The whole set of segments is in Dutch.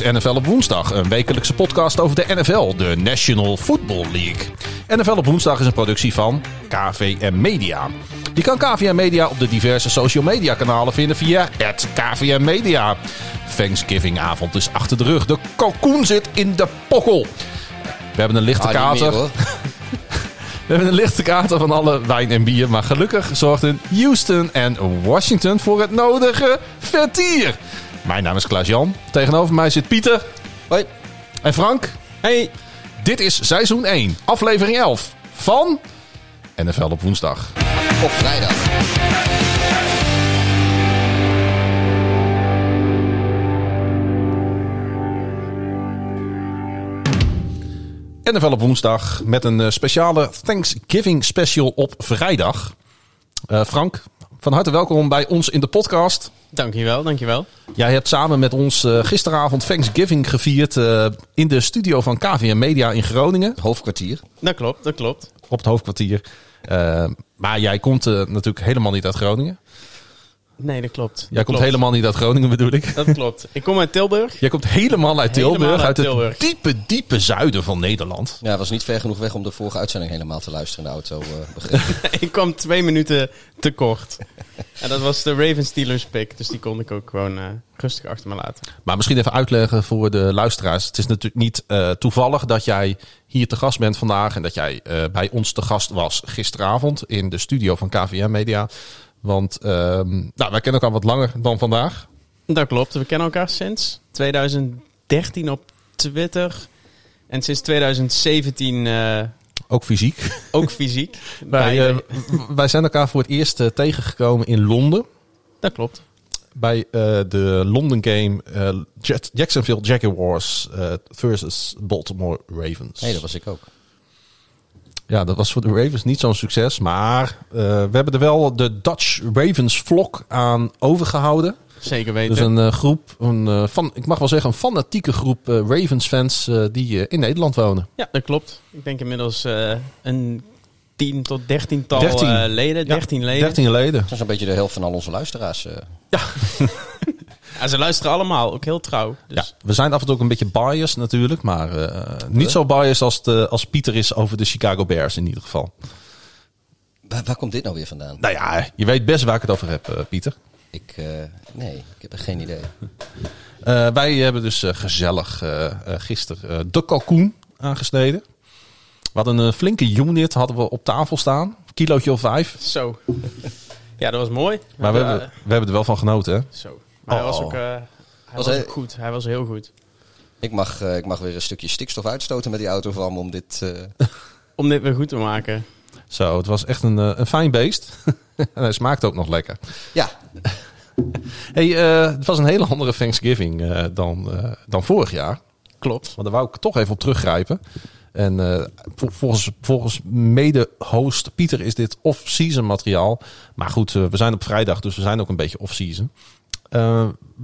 is NFL op woensdag, een wekelijkse podcast over de NFL, de National Football League. NFL op woensdag is een productie van KVM Media. Je kan KVM Media op de diverse social media kanalen vinden via @KVM Media. Thanksgivingavond is achter de rug, de kalkoen zit in de pokkel. We hebben een lichte kater. We hebben een lichte kater van alle wijn en bier, maar gelukkig zorgden Houston en Washington voor het nodige vertier. Mijn naam is Klaas-Jan, tegenover mij zit Pieter. Hoi. En Frank. Hey. Dit is seizoen 1, aflevering 11 van NFL op woensdag. Op vrijdag. NFL op woensdag met een speciale Thanksgiving special op vrijdag. Frank, van harte welkom bij ons in de podcast. Dankjewel, dankjewel. Jij hebt samen met ons gisteravond Thanksgiving gevierd in de studio van KVM Media in Groningen. Het hoofdkwartier. Dat klopt. Op het hoofdkwartier. Maar jij komt natuurlijk helemaal niet uit Groningen. Nee, dat klopt. Jij komt helemaal niet uit Groningen, bedoel ik. Dat klopt. Ik kom uit Tilburg. Jij komt helemaal uit Tilburg, het diepe zuiden van Nederland. Ja, het was niet ver genoeg weg om de vorige uitzending helemaal te luisteren in de auto. Ik kwam 2 minuten te kort. En dat was de Ravens Steelers pick, dus die kon ik ook gewoon rustig achter me laten. Maar misschien even uitleggen voor de luisteraars. Het is natuurlijk niet toevallig dat jij hier te gast bent vandaag en dat jij bij ons te gast was gisteravond in de studio van KVM Media. Want wij kennen elkaar wat langer dan vandaag. Dat klopt. We kennen elkaar sinds 2013 op Twitter. En sinds 2017... ook fysiek. Ook fysiek. Wij zijn elkaar voor het eerst tegengekomen in Londen. Dat klopt. Bij de London game Jacksonville Jaguars versus Baltimore Ravens. Nee, dat was ik ook. Ja, dat was voor de Ravens niet zo'n succes. Maar we hebben er wel de Dutch Ravens vlog aan overgehouden. Zeker weten. Dus een groep, ik mag wel zeggen, een fanatieke groep Ravens-fans die in Nederland wonen. Ja, dat klopt. Ik denk inmiddels een 10 tot 13-tal leden. 13 leden. 13 leden. Dat is een beetje de helft van al onze luisteraars. Ja. Ja, ze luisteren allemaal, ook heel trouw. Dus. Ja, we zijn af en toe ook een beetje biased natuurlijk, maar niet zo biased als Pieter is over de Chicago Bears in ieder geval. Waar komt dit nou weer vandaan? Nou ja, je weet best waar ik het over heb, Pieter. Ik heb er geen idee. Wij hebben dus gezellig gisteren de kalkoen aangesneden. We hadden een flinke unit op tafel staan, kilootje of 5. Zo, ja dat was mooi. Maar we hebben er wel van genoten, hè? Zo. Hij was ook ook goed. Hij was heel goed. Ik mag weer een stukje stikstof uitstoten met die auto van om dit... om dit weer goed te maken. Zo, het was echt een fijn beest. En hij smaakte ook nog lekker. Ja. Hey, het was een hele andere Thanksgiving dan vorig jaar. Klopt. Maar daar wou ik toch even op teruggrijpen. En volgens mede-host Pieter is dit off-season materiaal. Maar goed, we zijn op vrijdag, dus we zijn ook een beetje off-season.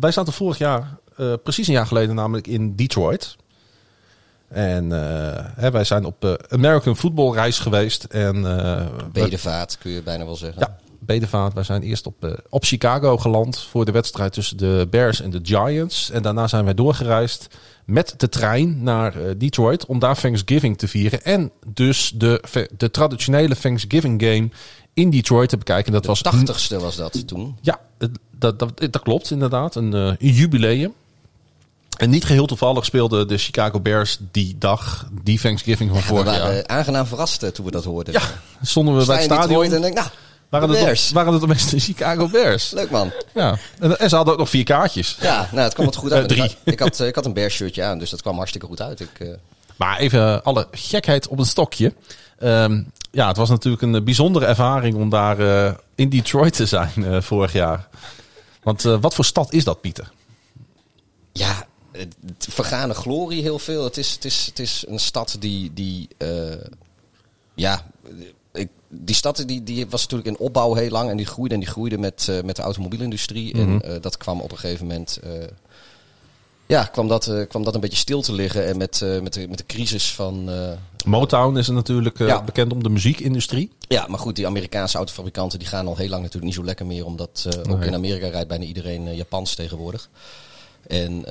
Wij zaten vorig jaar, precies een jaar geleden, namelijk in Detroit. En wij zijn op American Football reis geweest. En, bedevaart kun je bijna wel zeggen. Ja, bedevaart. Wij zijn eerst op Chicago geland voor de wedstrijd tussen de Bears en de Giants. En daarna zijn wij doorgereisd met de trein naar Detroit om daar Thanksgiving te vieren. En dus de traditionele Thanksgiving game in Detroit te bekijken. Dat was 80ste was dat toen. Ja, dat klopt inderdaad. Een jubileum. En niet geheel toevallig speelden de Chicago Bears die dag, die Thanksgiving van vorig jaar. We waren aangenaam verrast toen we dat hoorden. Ja, stonden we bij het stadion. En denk, waren het opeens de Chicago Bears. Leuk man. Ja. En ze hadden ook nog 4 kaartjes. Ja, nou, het kwam wat goed uit. 3. Ik had een Bears shirtje aan, dus dat kwam hartstikke goed uit. Maar even alle gekheid op een stokje. Ja, het was natuurlijk een bijzondere ervaring om daar in Detroit te zijn vorig jaar. Want wat voor stad is dat, Pieter? Ja, vergane glorie heel veel. Het is een stad die was natuurlijk in opbouw heel lang. En die groeide met de automobielindustrie. Mm-hmm. En dat kwam op een gegeven moment... kwam dat een beetje stil te liggen. En met de crisis van... Motown is er natuurlijk bekend om de muziekindustrie. Ja, maar goed, die Amerikaanse autofabrikanten die gaan al heel lang natuurlijk niet zo lekker meer. Omdat ook in Amerika rijdt bijna iedereen Japans tegenwoordig. En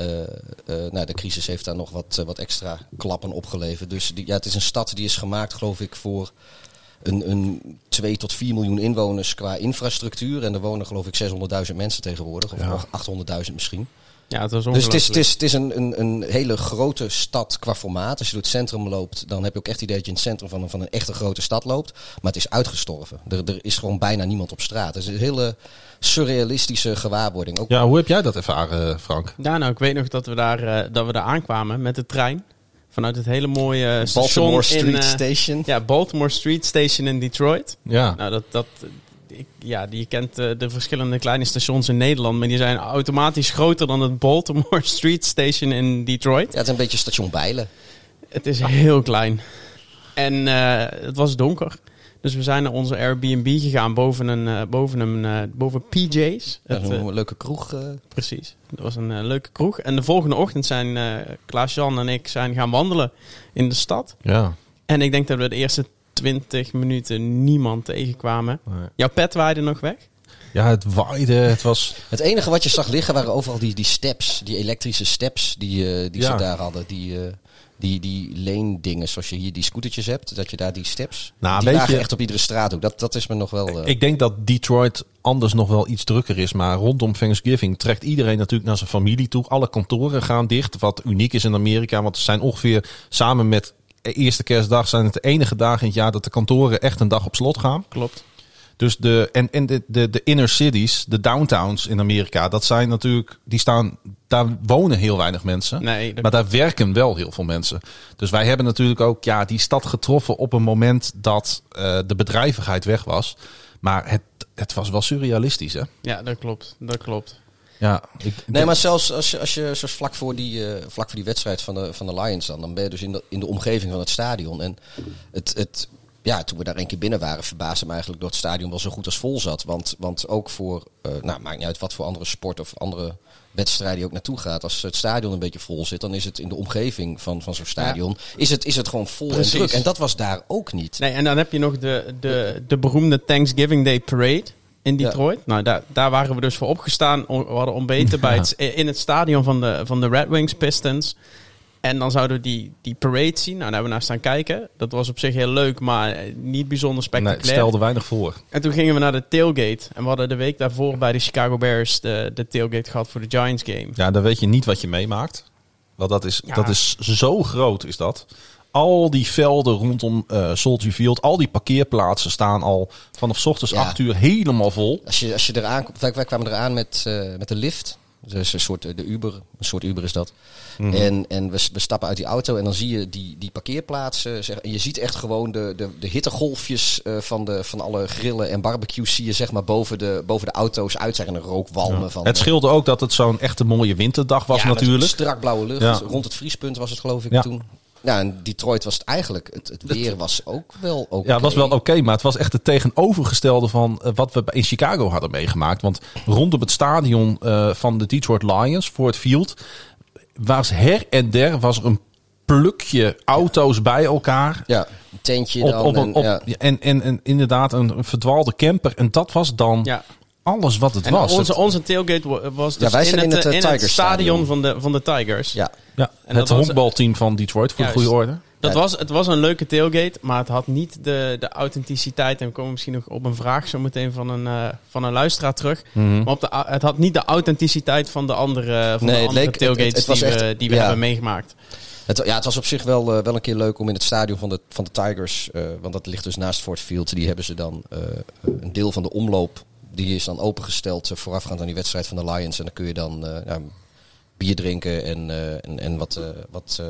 de crisis heeft daar nog wat extra klappen opgeleverd. Dus het is een stad die is gemaakt, geloof ik, voor een 2 tot 4 miljoen inwoners qua infrastructuur. En er wonen, geloof ik, 600.000 mensen tegenwoordig. Of nog 800.000 misschien. Ja, het was ongelooflijk. Dus het is een hele grote stad qua formaat. Als je door het centrum loopt, dan heb je ook echt het idee dat je in het centrum van een echte grote stad loopt. Maar het is uitgestorven. Er is gewoon bijna niemand op straat. Het is een hele surrealistische gewaarwording. Ook hoe heb jij dat ervaren, Frank? Ja, ik weet nog dat we daar aankwamen met de trein. Vanuit het hele mooie station. Baltimore Street Station. Ja, Baltimore Street Station in Detroit. Ja. Nou, je kent de verschillende kleine stations in Nederland, maar die zijn automatisch groter dan het Baltimore Street Station in Detroit. Ja, het is een beetje station Bijlen. Het is heel klein. En het was donker. Dus we zijn naar onze Airbnb gegaan boven PJ's. Dat is een leuke kroeg. Precies, dat was een leuke kroeg. En de volgende ochtend zijn Klaas-Jan en ik zijn gaan wandelen in de stad. Ja. En ik denk dat we de eerste 20 minuten niemand tegenkwamen. Nee. Jouw pet waaide nog weg? Ja, het waaide. Het was... Het enige wat je zag liggen waren overal die steps. Die elektrische steps die ze daar hadden. Die leendingen, zoals je hier die scootertjes hebt, dat je daar die steps... Nou, die lagen echt op iedere straathoek. Dat is me nog wel... Ik denk dat Detroit anders nog wel iets drukker is. Maar rondom Thanksgiving trekt iedereen natuurlijk naar zijn familie toe. Alle kantoren gaan dicht, wat uniek is in Amerika. Want ze zijn ongeveer samen met eerste kerstdag... zijn het de enige dagen in het jaar dat de kantoren echt een dag op slot gaan. Klopt. Dus de inner cities, de downtowns in Amerika, dat zijn natuurlijk, daar wonen heel weinig mensen. Nee, maar daar werken wel heel veel mensen. Dus wij hebben natuurlijk ook die stad getroffen op een moment dat de bedrijvigheid weg was. Maar het was wel surrealistisch, hè? Ja, dat klopt. Ja, maar zelfs als je zoals vlak voor die wedstrijd van de Lions dan ben je dus in de omgeving van het stadion. En het ja, toen we daar een keer binnen waren, verbaasde me eigenlijk dat het stadion wel zo goed als vol zat. Want ook voor, maakt niet uit wat voor andere sport of andere wedstrijden je ook naartoe gaat. Als het stadion een beetje vol zit, dan is het in de omgeving van zo'n stadion, is het gewoon vol. Precies. En druk. En dat was daar ook niet. Nee, en dan heb je nog de beroemde Thanksgiving Day Parade in Detroit. Ja. Nou, daar waren we dus voor opgestaan. We hadden ontbeten in het stadion van de Red Wings Pistons. En dan zouden we die parade zien. Nou, daar hebben we naar staan kijken. Dat was op zich heel leuk, maar niet bijzonder spectaculair. Nee, stelde weinig voor. En toen gingen we naar de tailgate. En we hadden de week daarvoor bij de Chicago Bears de tailgate gehad voor de Giants game. Ja, dan weet je niet wat je meemaakt. Want dat is zo groot, is dat. Al die velden rondom Soldier Field, al die parkeerplaatsen staan al vanaf ochtends 8 uur helemaal vol. Als je eraan komt, wij kwamen eraan met de lift. Dus een soort Uber is dat. Mm-hmm. En we stappen uit die auto en dan zie je die parkeerplaatsen. En je ziet echt gewoon de hittegolfjes van alle grillen en barbecues zie je zeg maar boven de auto's uit zijn en rookwalmen van. Het scheelde ook dat het zo'n echte mooie winterdag was natuurlijk. Met strak blauwe lucht. Ja. Rond het vriespunt was het geloof ik toen. Nou, en Detroit was het eigenlijk. Het weer was ook wel oké. Ja, het was wel oké, maar het was echt het tegenovergestelde van wat we in Chicago hadden meegemaakt. Want rondom het stadion van de Detroit Lions, Ford Field, was her en der een plukje auto's bij elkaar. Ja, een tentje dan. En inderdaad een verdwaalde camper. En dat was dan... Ja. Alles wat het en was. Onze tailgate was dus wij zijn in het stadion van de Tigers. Ja. En het honkbalteam van Detroit, voor de goede orde. Het was een leuke tailgate, maar het had niet de authenticiteit. En we komen misschien nog op een vraag zo meteen van een luisteraar terug. Mm-hmm. Maar het had niet de authenticiteit van de andere tailgates die we hebben meegemaakt. Het was op zich wel een keer leuk om in het stadion van de Tigers... want dat ligt dus naast Ford Field. Die hebben ze dan een deel van de omloop... Die is dan opengesteld voorafgaand aan die wedstrijd van de Lions. En dan kun je dan bier drinken en wat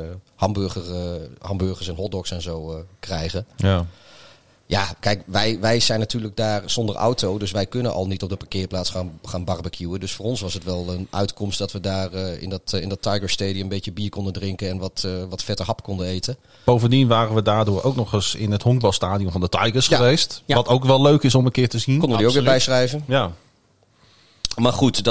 hamburgers en hotdogs en zo krijgen. Ja. Ja, kijk, wij zijn natuurlijk daar zonder auto. Dus wij kunnen al niet op de parkeerplaats gaan barbecuen. Dus voor ons was het wel een uitkomst dat we daar in dat Tiger Stadium een beetje bier konden drinken en wat vette hap konden eten. Bovendien waren we daardoor ook nog eens in het honkbalstadion van de Tigers geweest. Ja. Wat ook wel leuk is om een keer te zien. Konden we die ook weer bijschrijven. Ja. Maar goed,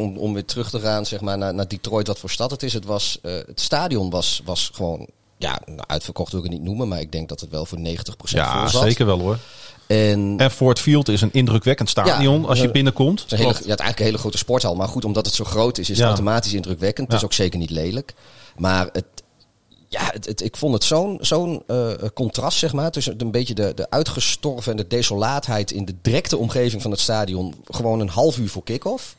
om weer terug te gaan zeg maar, naar Detroit, wat voor stad het is. Het stadion was gewoon Ja, uitverkocht wil ik het niet noemen, maar ik denk dat het wel voor 90% vol zat. Ja, zeker wel hoor. En Ford Field is een indrukwekkend stadion als je binnenkomt. Het is eigenlijk een hele grote sporthal. Maar goed, omdat het zo groot is, is het automatisch indrukwekkend. Ja. Het is ook zeker niet lelijk. Maar ik vond het zo'n contrast, zeg maar. Tussen een beetje de uitgestorven en de desolaatheid in de directe omgeving van het stadion. Gewoon een half uur voor kick-off.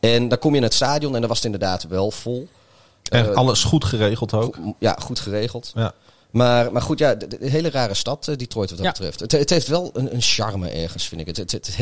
En dan kom je in het stadion en dan was het inderdaad wel vol. En alles goed geregeld ook. Ja, goed geregeld. Ja. Maar goed, ja, de hele rare stad, Detroit, wat dat betreft. Het heeft wel een charme ergens, vind ik. Het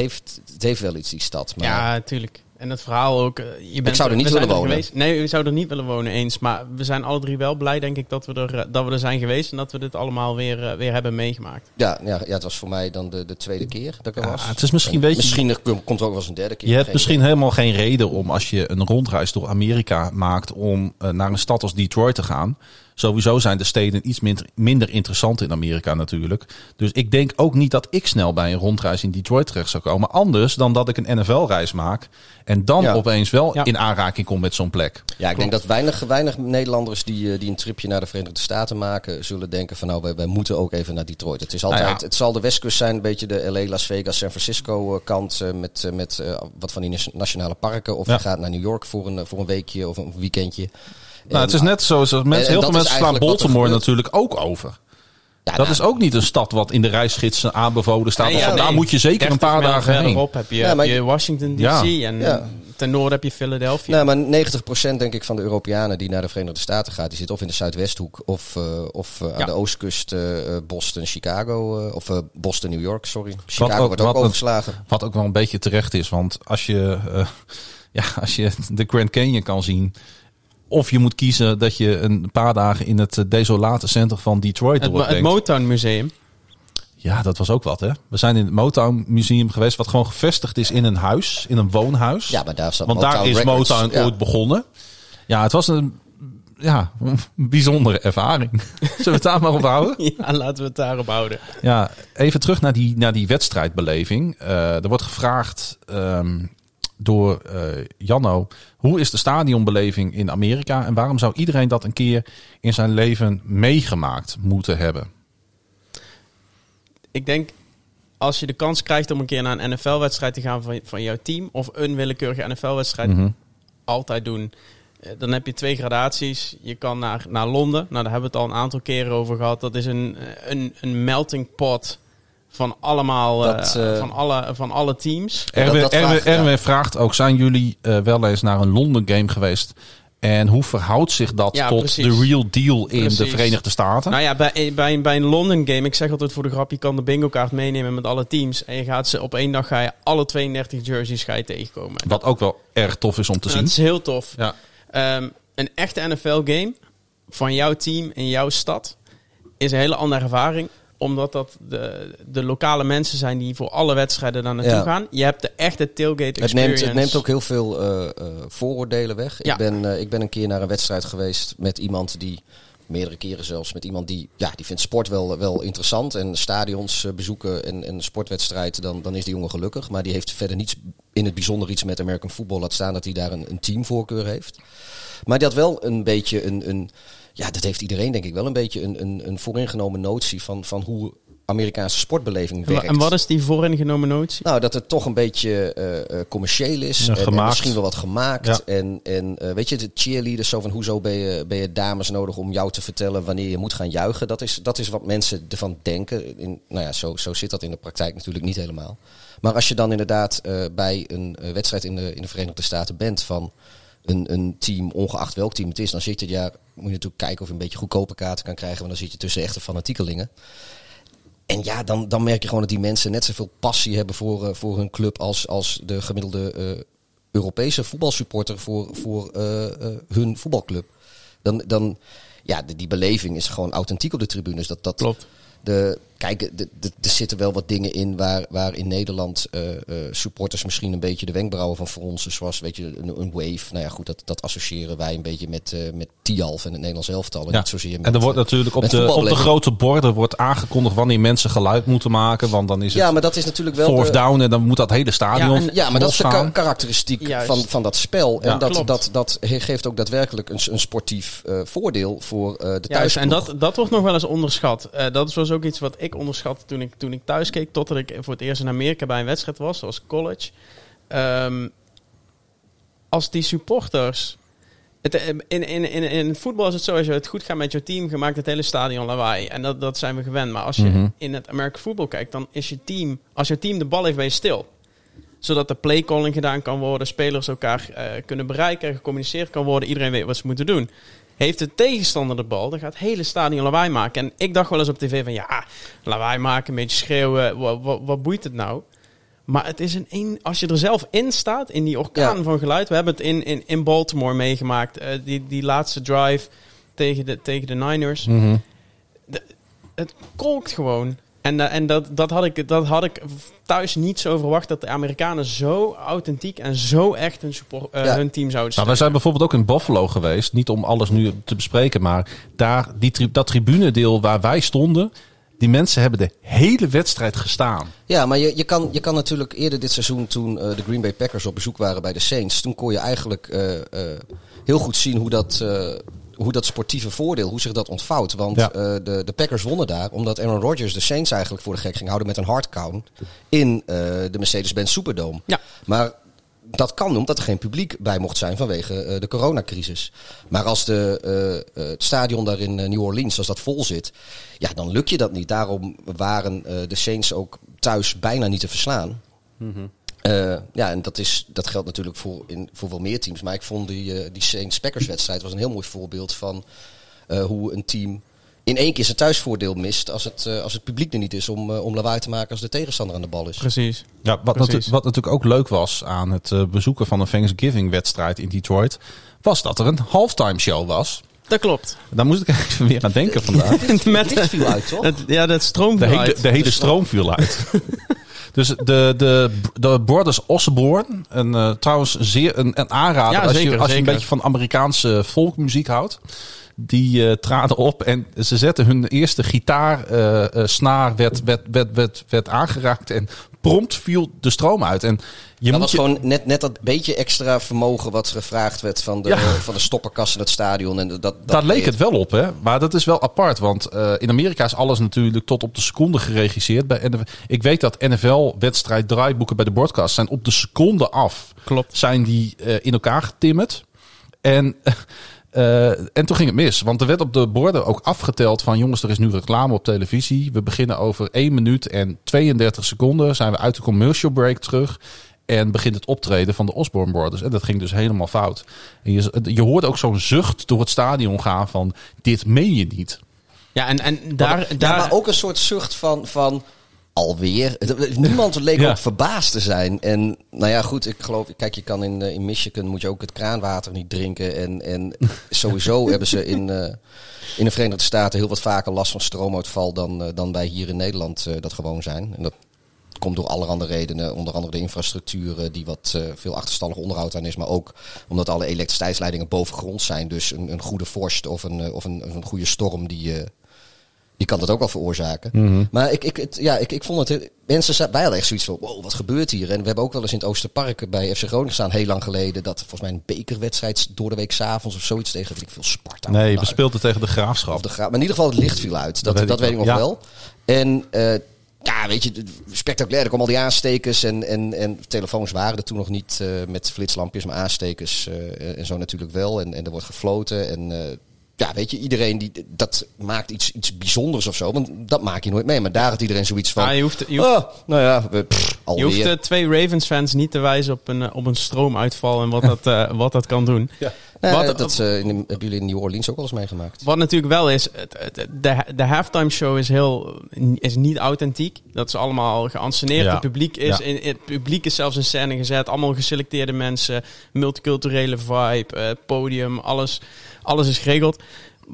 heeft wel iets, die stad. Maar... Ja, tuurlijk. En dat verhaal ook. Ik zou er niet willen wonen. Nee, we zouden er niet willen wonen eens. Maar we zijn alle drie wel blij, denk ik, dat we er zijn geweest. En dat we dit allemaal weer hebben meegemaakt. Ja, het was voor mij dan de tweede keer dat ik er was. Het is misschien komt er ook wel eens een derde keer. Je hebt misschien helemaal geen reden om, als je een rondreis door Amerika maakt, om naar een stad als Detroit te gaan. Sowieso zijn de steden iets minder interessant in Amerika natuurlijk. Dus ik denk ook niet dat ik snel bij een rondreis in Detroit terecht zou komen. Anders dan dat ik een NFL-reis maak en dan opeens wel in aanraking kom met zo'n plek. Ja, ik denk dat weinig Nederlanders die een tripje naar de Verenigde Staten maken, zullen denken van nou, wij moeten ook even naar Detroit. Het is altijd, het zal de Westkust zijn, een beetje de LA, Las Vegas, San Francisco kant met wat van die nationale parken. Of je gaat naar New York voor een weekje of een weekendje. Nou, het is net zo. Heel veel mensen slaan Baltimore natuurlijk ook over. Ja, dat is ook niet een stad wat in de reisgidsen aanbevolen staat. Nee, daar moet je zeker een paar dagen heen. Verderop heb je Washington D.C. en ten noorden heb je Philadelphia. Nou, maar 90% denk ik van de Europeanen die naar de Verenigde Staten gaat, die zit of in de Zuidwesthoek of aan de Oostkust, Boston, Chicago. Of Boston, New York, sorry. Chicago wordt ook overgeslagen. Wat ook wel een beetje terecht is. Want als je de Grand Canyon kan zien, of je moet kiezen dat je een paar dagen in het desolate centrum van Detroit doorbrengt. Het Motown Museum. Ja, dat was ook wat, hè? We zijn in het Motown Museum geweest, wat gewoon gevestigd is in een huis, in een woonhuis. Ja, maar daar staat Motown Records. Want daar is Motown ooit begonnen. Ja, het was een bijzondere ervaring. Zullen we het daar maar op houden? Ja, laten we het daarop houden. Ja, even terug naar die wedstrijdbeleving. Er wordt gevraagd door Janno, hoe is de stadionbeleving in Amerika en waarom zou iedereen dat een keer in zijn leven meegemaakt moeten hebben? Ik denk, als je de kans krijgt om een keer naar een NFL-wedstrijd te gaan van jouw team, of een willekeurige NFL-wedstrijd, altijd doen. Dan heb je twee gradaties. Je kan naar Londen. Nou, daar hebben we het al een aantal keren over gehad. Dat is een melting pot van allemaal, van alle teams. Erwin vraagt ook, zijn jullie wel eens naar een London game geweest? En hoe verhoudt zich dat tot de real deal in de Verenigde Staten? Nou ja, bij een London game, ik zeg altijd voor de grap, je kan de bingo kaart meenemen met alle teams. En je gaat ze op één dag ga je alle 32 jerseys ga je tegenkomen. Wat ook wel erg tof is om te zien. Dat is heel tof. Ja. Een echte NFL game van jouw team in jouw stad is een hele andere ervaring, omdat dat de lokale mensen zijn die voor alle wedstrijden daar naartoe gaan. Je hebt de echte tailgate experience. Het neemt ook heel veel vooroordelen weg. Ja. Ik ben een keer naar een wedstrijd geweest met iemand die, meerdere keren zelfs, met iemand die, die vindt sport wel interessant. En stadions bezoeken en een sportwedstrijd, dan is die jongen gelukkig. Maar die heeft verder niets in het bijzonder iets met American football. Laat staan dat hij daar een teamvoorkeur heeft. Maar die had wel een beetje dat heeft iedereen denk ik wel een beetje een vooringenomen notie van hoe Amerikaanse sportbeleving werkt. En wat is die vooringenomen notie? Nou, dat het toch een beetje commercieel is. Ja, en misschien wel wat gemaakt. Ja. En weet je, de cheerleaders, zo van hoezo ben je dames nodig om jou te vertellen wanneer je moet gaan juichen. Dat is wat mensen ervan denken. Zo zit dat in de praktijk natuurlijk niet helemaal. Maar als je dan inderdaad bij een wedstrijd in de Verenigde Staten bent van een team, ongeacht welk team het is, dan zit je moet je natuurlijk kijken of je een beetje goedkope kaarten kan krijgen, want dan zit je tussen echte fanatiekelingen. En dan merk je gewoon dat die mensen net zoveel passie hebben voor hun club als de gemiddelde Europese voetbalsupporter voor hun voetbalclub. Die beleving is gewoon authentiek op de tribunes. Dat klopt. Kijk, er zitten wel wat dingen in waar in Nederland supporters misschien een beetje de wenkbrauwen van fronsen. Zoals, weet je, een wave. Nou ja, goed, dat associëren wij een beetje met Tialf en het Nederlands elftal. En, ja. Niet zozeer met, en er wordt natuurlijk op de grote borden wordt aangekondigd wanneer mensen geluid moeten maken. Want dan is het, ja, maar dat is natuurlijk wel fourth down en dan moet dat hele stadion. Ja, maar dat is de karakteristiek van dat spel. En ja, dat geeft ook daadwerkelijk een sportief voordeel voor de thuisploeg. En dat wordt nog wel eens onderschat. Dat was ook iets wat ik onderschatte toen ik thuis keek, totdat ik voor het eerst in Amerika bij een wedstrijd was, zoals college. Als die supporters... In het voetbal is het zo, als je het goed gaat met je team, je maakt het hele stadion lawaai. En dat zijn we gewend. Maar als je in het Amerikaanse voetbal kijkt, dan is je team... Als je team de bal heeft, ben je stil. Zodat de playcalling gedaan kan worden, spelers elkaar kunnen bereiken, gecommuniceerd kan worden, iedereen weet wat ze moeten doen. Heeft de tegenstander de bal, dan gaat het hele stadion lawaai maken. En ik dacht wel eens op tv van, ja, lawaai maken, een beetje schreeuwen, wat boeit het nou? Maar het is als je er zelf in staat, in die orkaan van geluid. We hebben het in Baltimore meegemaakt, die laatste drive tegen de Niners. Mm-hmm. Het kolkt gewoon. En dat had ik thuis niet zo verwacht, dat de Amerikanen zo authentiek en zo echt hun team zouden steunen. Nou, wij zijn bijvoorbeeld ook in Buffalo geweest, niet om alles nu te bespreken, maar daar dat tribunedeel waar wij stonden, die mensen hebben de hele wedstrijd gestaan. Ja, maar je kan natuurlijk eerder dit seizoen, toen de Green Bay Packers op bezoek waren bij de Saints, toen kon je eigenlijk heel goed zien hoe dat sportieve voordeel, hoe zich dat ontvouwt. Want de Packers wonnen daar, omdat Aaron Rodgers de Saints eigenlijk voor de gek ging houden met een hard count in de Mercedes-Benz Superdome. Ja. Maar dat kan omdat er geen publiek bij mocht zijn vanwege de coronacrisis. Maar als het stadion daar in New Orleans, als dat vol zit, ja, dan lukt je dat niet. Daarom waren de Saints ook thuis bijna niet te verslaan. Mm-hmm. En dat geldt natuurlijk voor veel meer teams. Maar ik vond die Saints-Packers-wedstrijd was een heel mooi voorbeeld van hoe een team in één keer zijn thuisvoordeel mist als het publiek er niet is om lawaai te maken als de tegenstander aan de bal is. Precies. Ja, wat natuurlijk ook leuk was aan het bezoeken van een Thanksgiving-wedstrijd in Detroit, was dat er een halftime show was. Dat klopt. Daar moest ik even weer aan denken vandaag. Het viel uit, toch? Dat stroom viel uit. De hele stroom viel uit. Dus de Brothers Osborne, trouwens zeer een aanrader, ja, zeker, als je een beetje van Amerikaanse folkmuziek houdt. Die traden op en ze zetten hun eerste gitaarsnaar werd aangeraakt en prompt viel de stroom uit. En dat was gewoon net dat beetje extra vermogen wat gevraagd werd van de stopperkast in het stadion. En daar leek het wel op, hè? Maar dat is wel apart, want in Amerika is alles natuurlijk tot op de seconde geregisseerd. Ik weet dat NFL-wedstrijd draaiboeken bij de broadcast zijn op de seconde af. Klopt. Zijn die in elkaar getimmerd. En toen ging het mis. Want er werd op de borden ook afgeteld van, jongens, er is nu reclame op televisie. We beginnen over 1 minuut en 32 seconden. Zijn we uit de commercial break terug. En begint het optreden van de Osborne Brothers. En dat ging dus helemaal fout. En je hoorde ook zo'n zucht door het stadion gaan van, dit meen je niet. Ja, maar ook een soort zucht van alweer. Niemand leek ook verbaasd te zijn. En nou ja, goed, ik geloof, kijk, je kan in Michigan moet je ook het kraanwater niet drinken. En sowieso hebben ze in de Verenigde Staten heel wat vaker last van stroomuitval dan wij hier in Nederland dat gewoon zijn. En dat komt door allerhande redenen. Onder andere de infrastructuur die wat veel achterstallig onderhoud aan is. Maar ook omdat alle elektriciteitsleidingen bovengrond zijn. Dus een goede vorst of een goede storm die... Je kan dat ook wel veroorzaken. Mm-hmm. Maar ik vond het... Mensen hadden echt zoiets van, wow, wat gebeurt hier? En we hebben ook wel eens in het Oosterpark bij FC Groningen staan, heel lang geleden, dat volgens mij een bekerwedstrijd door de week 's avonds of zoiets tegen, weet ik veel, Sparta. Nee, we speelden tegen de Graafschap. Maar in ieder geval het licht viel uit. Dat weet ik nog wel. En weet je, spectaculair. Er kwamen al die aanstekers en telefoons waren er toen nog niet met flitslampjes, maar aanstekers en zo natuurlijk wel. En er wordt gefloten en... Ja, weet je, iedereen dat maakt iets bijzonders of zo. Want dat maak je nooit mee. Maar daar had iedereen zoiets van... Ja, je hoeft twee Ravens-fans niet te wijzen op een stroomuitval en wat dat kan doen. Ja. Hebben jullie in New Orleans ook wel eens meegemaakt. Wat natuurlijk wel is, de halftime show is niet authentiek. Dat is allemaal geanceneerd. Ja. Het publiek is zelfs in scène gezet. Allemaal geselecteerde mensen, multiculturele vibe, podium, alles is geregeld.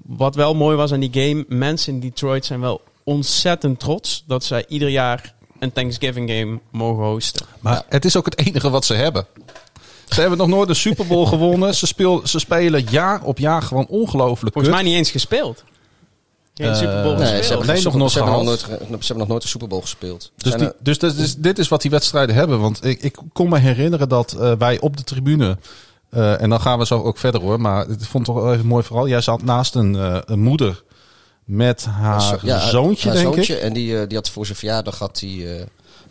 Wat wel mooi was aan die game, mensen in Detroit zijn wel ontzettend trots dat zij ieder jaar een Thanksgiving game mogen hosten. Maar het is ook het enige wat ze hebben. Ze hebben nog nooit de Super Bowl gewonnen. Ze spelen jaar op jaar gewoon ongelooflijk. Volgens mij niet eens gespeeld. Geen Super Bowl gespeeld. Ze hebben nog nooit de Super Bowl gespeeld. Dus dit is wat die wedstrijden hebben. Want ik kon me herinneren dat wij op de tribune... en dan gaan we zo ook verder hoor. Maar ik vond het toch even mooi vooral. Jij zat naast een moeder met haar zoontje, denk ik. En die had voor zijn verjaardag...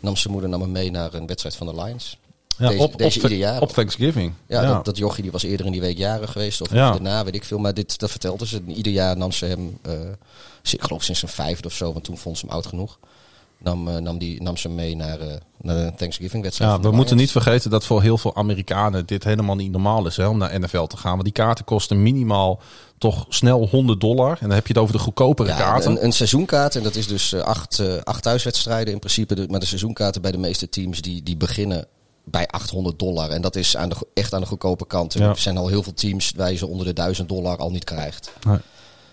nam zijn moeder mee naar een wedstrijd van de Lions. Ja, op Thanksgiving. Ja. Dat jochie die was eerder in die week jarig geweest. Of daarna, weet ik veel. Maar dat vertelde ze. Ieder jaar nam ze hem... ik geloof sinds zijn 5e of zo. Want toen vond ze hem oud genoeg. Nam ze mee naar de Thanksgiving-wedstrijd. Ja, we moeten niet vergeten dat voor heel veel Amerikanen... dit helemaal niet normaal is, hè, om naar NFL te gaan. Want die kaarten kosten minimaal toch snel $100. En dan heb je het over de goedkopere kaarten. Een seizoenkaart. En dat is dus acht thuiswedstrijden in principe. Maar de seizoenkaarten bij de meeste teams die beginnen... bij $800. En dat is echt aan de goedkope kant. En er zijn al heel veel teams waar je ze onder de $1000 al niet krijgt.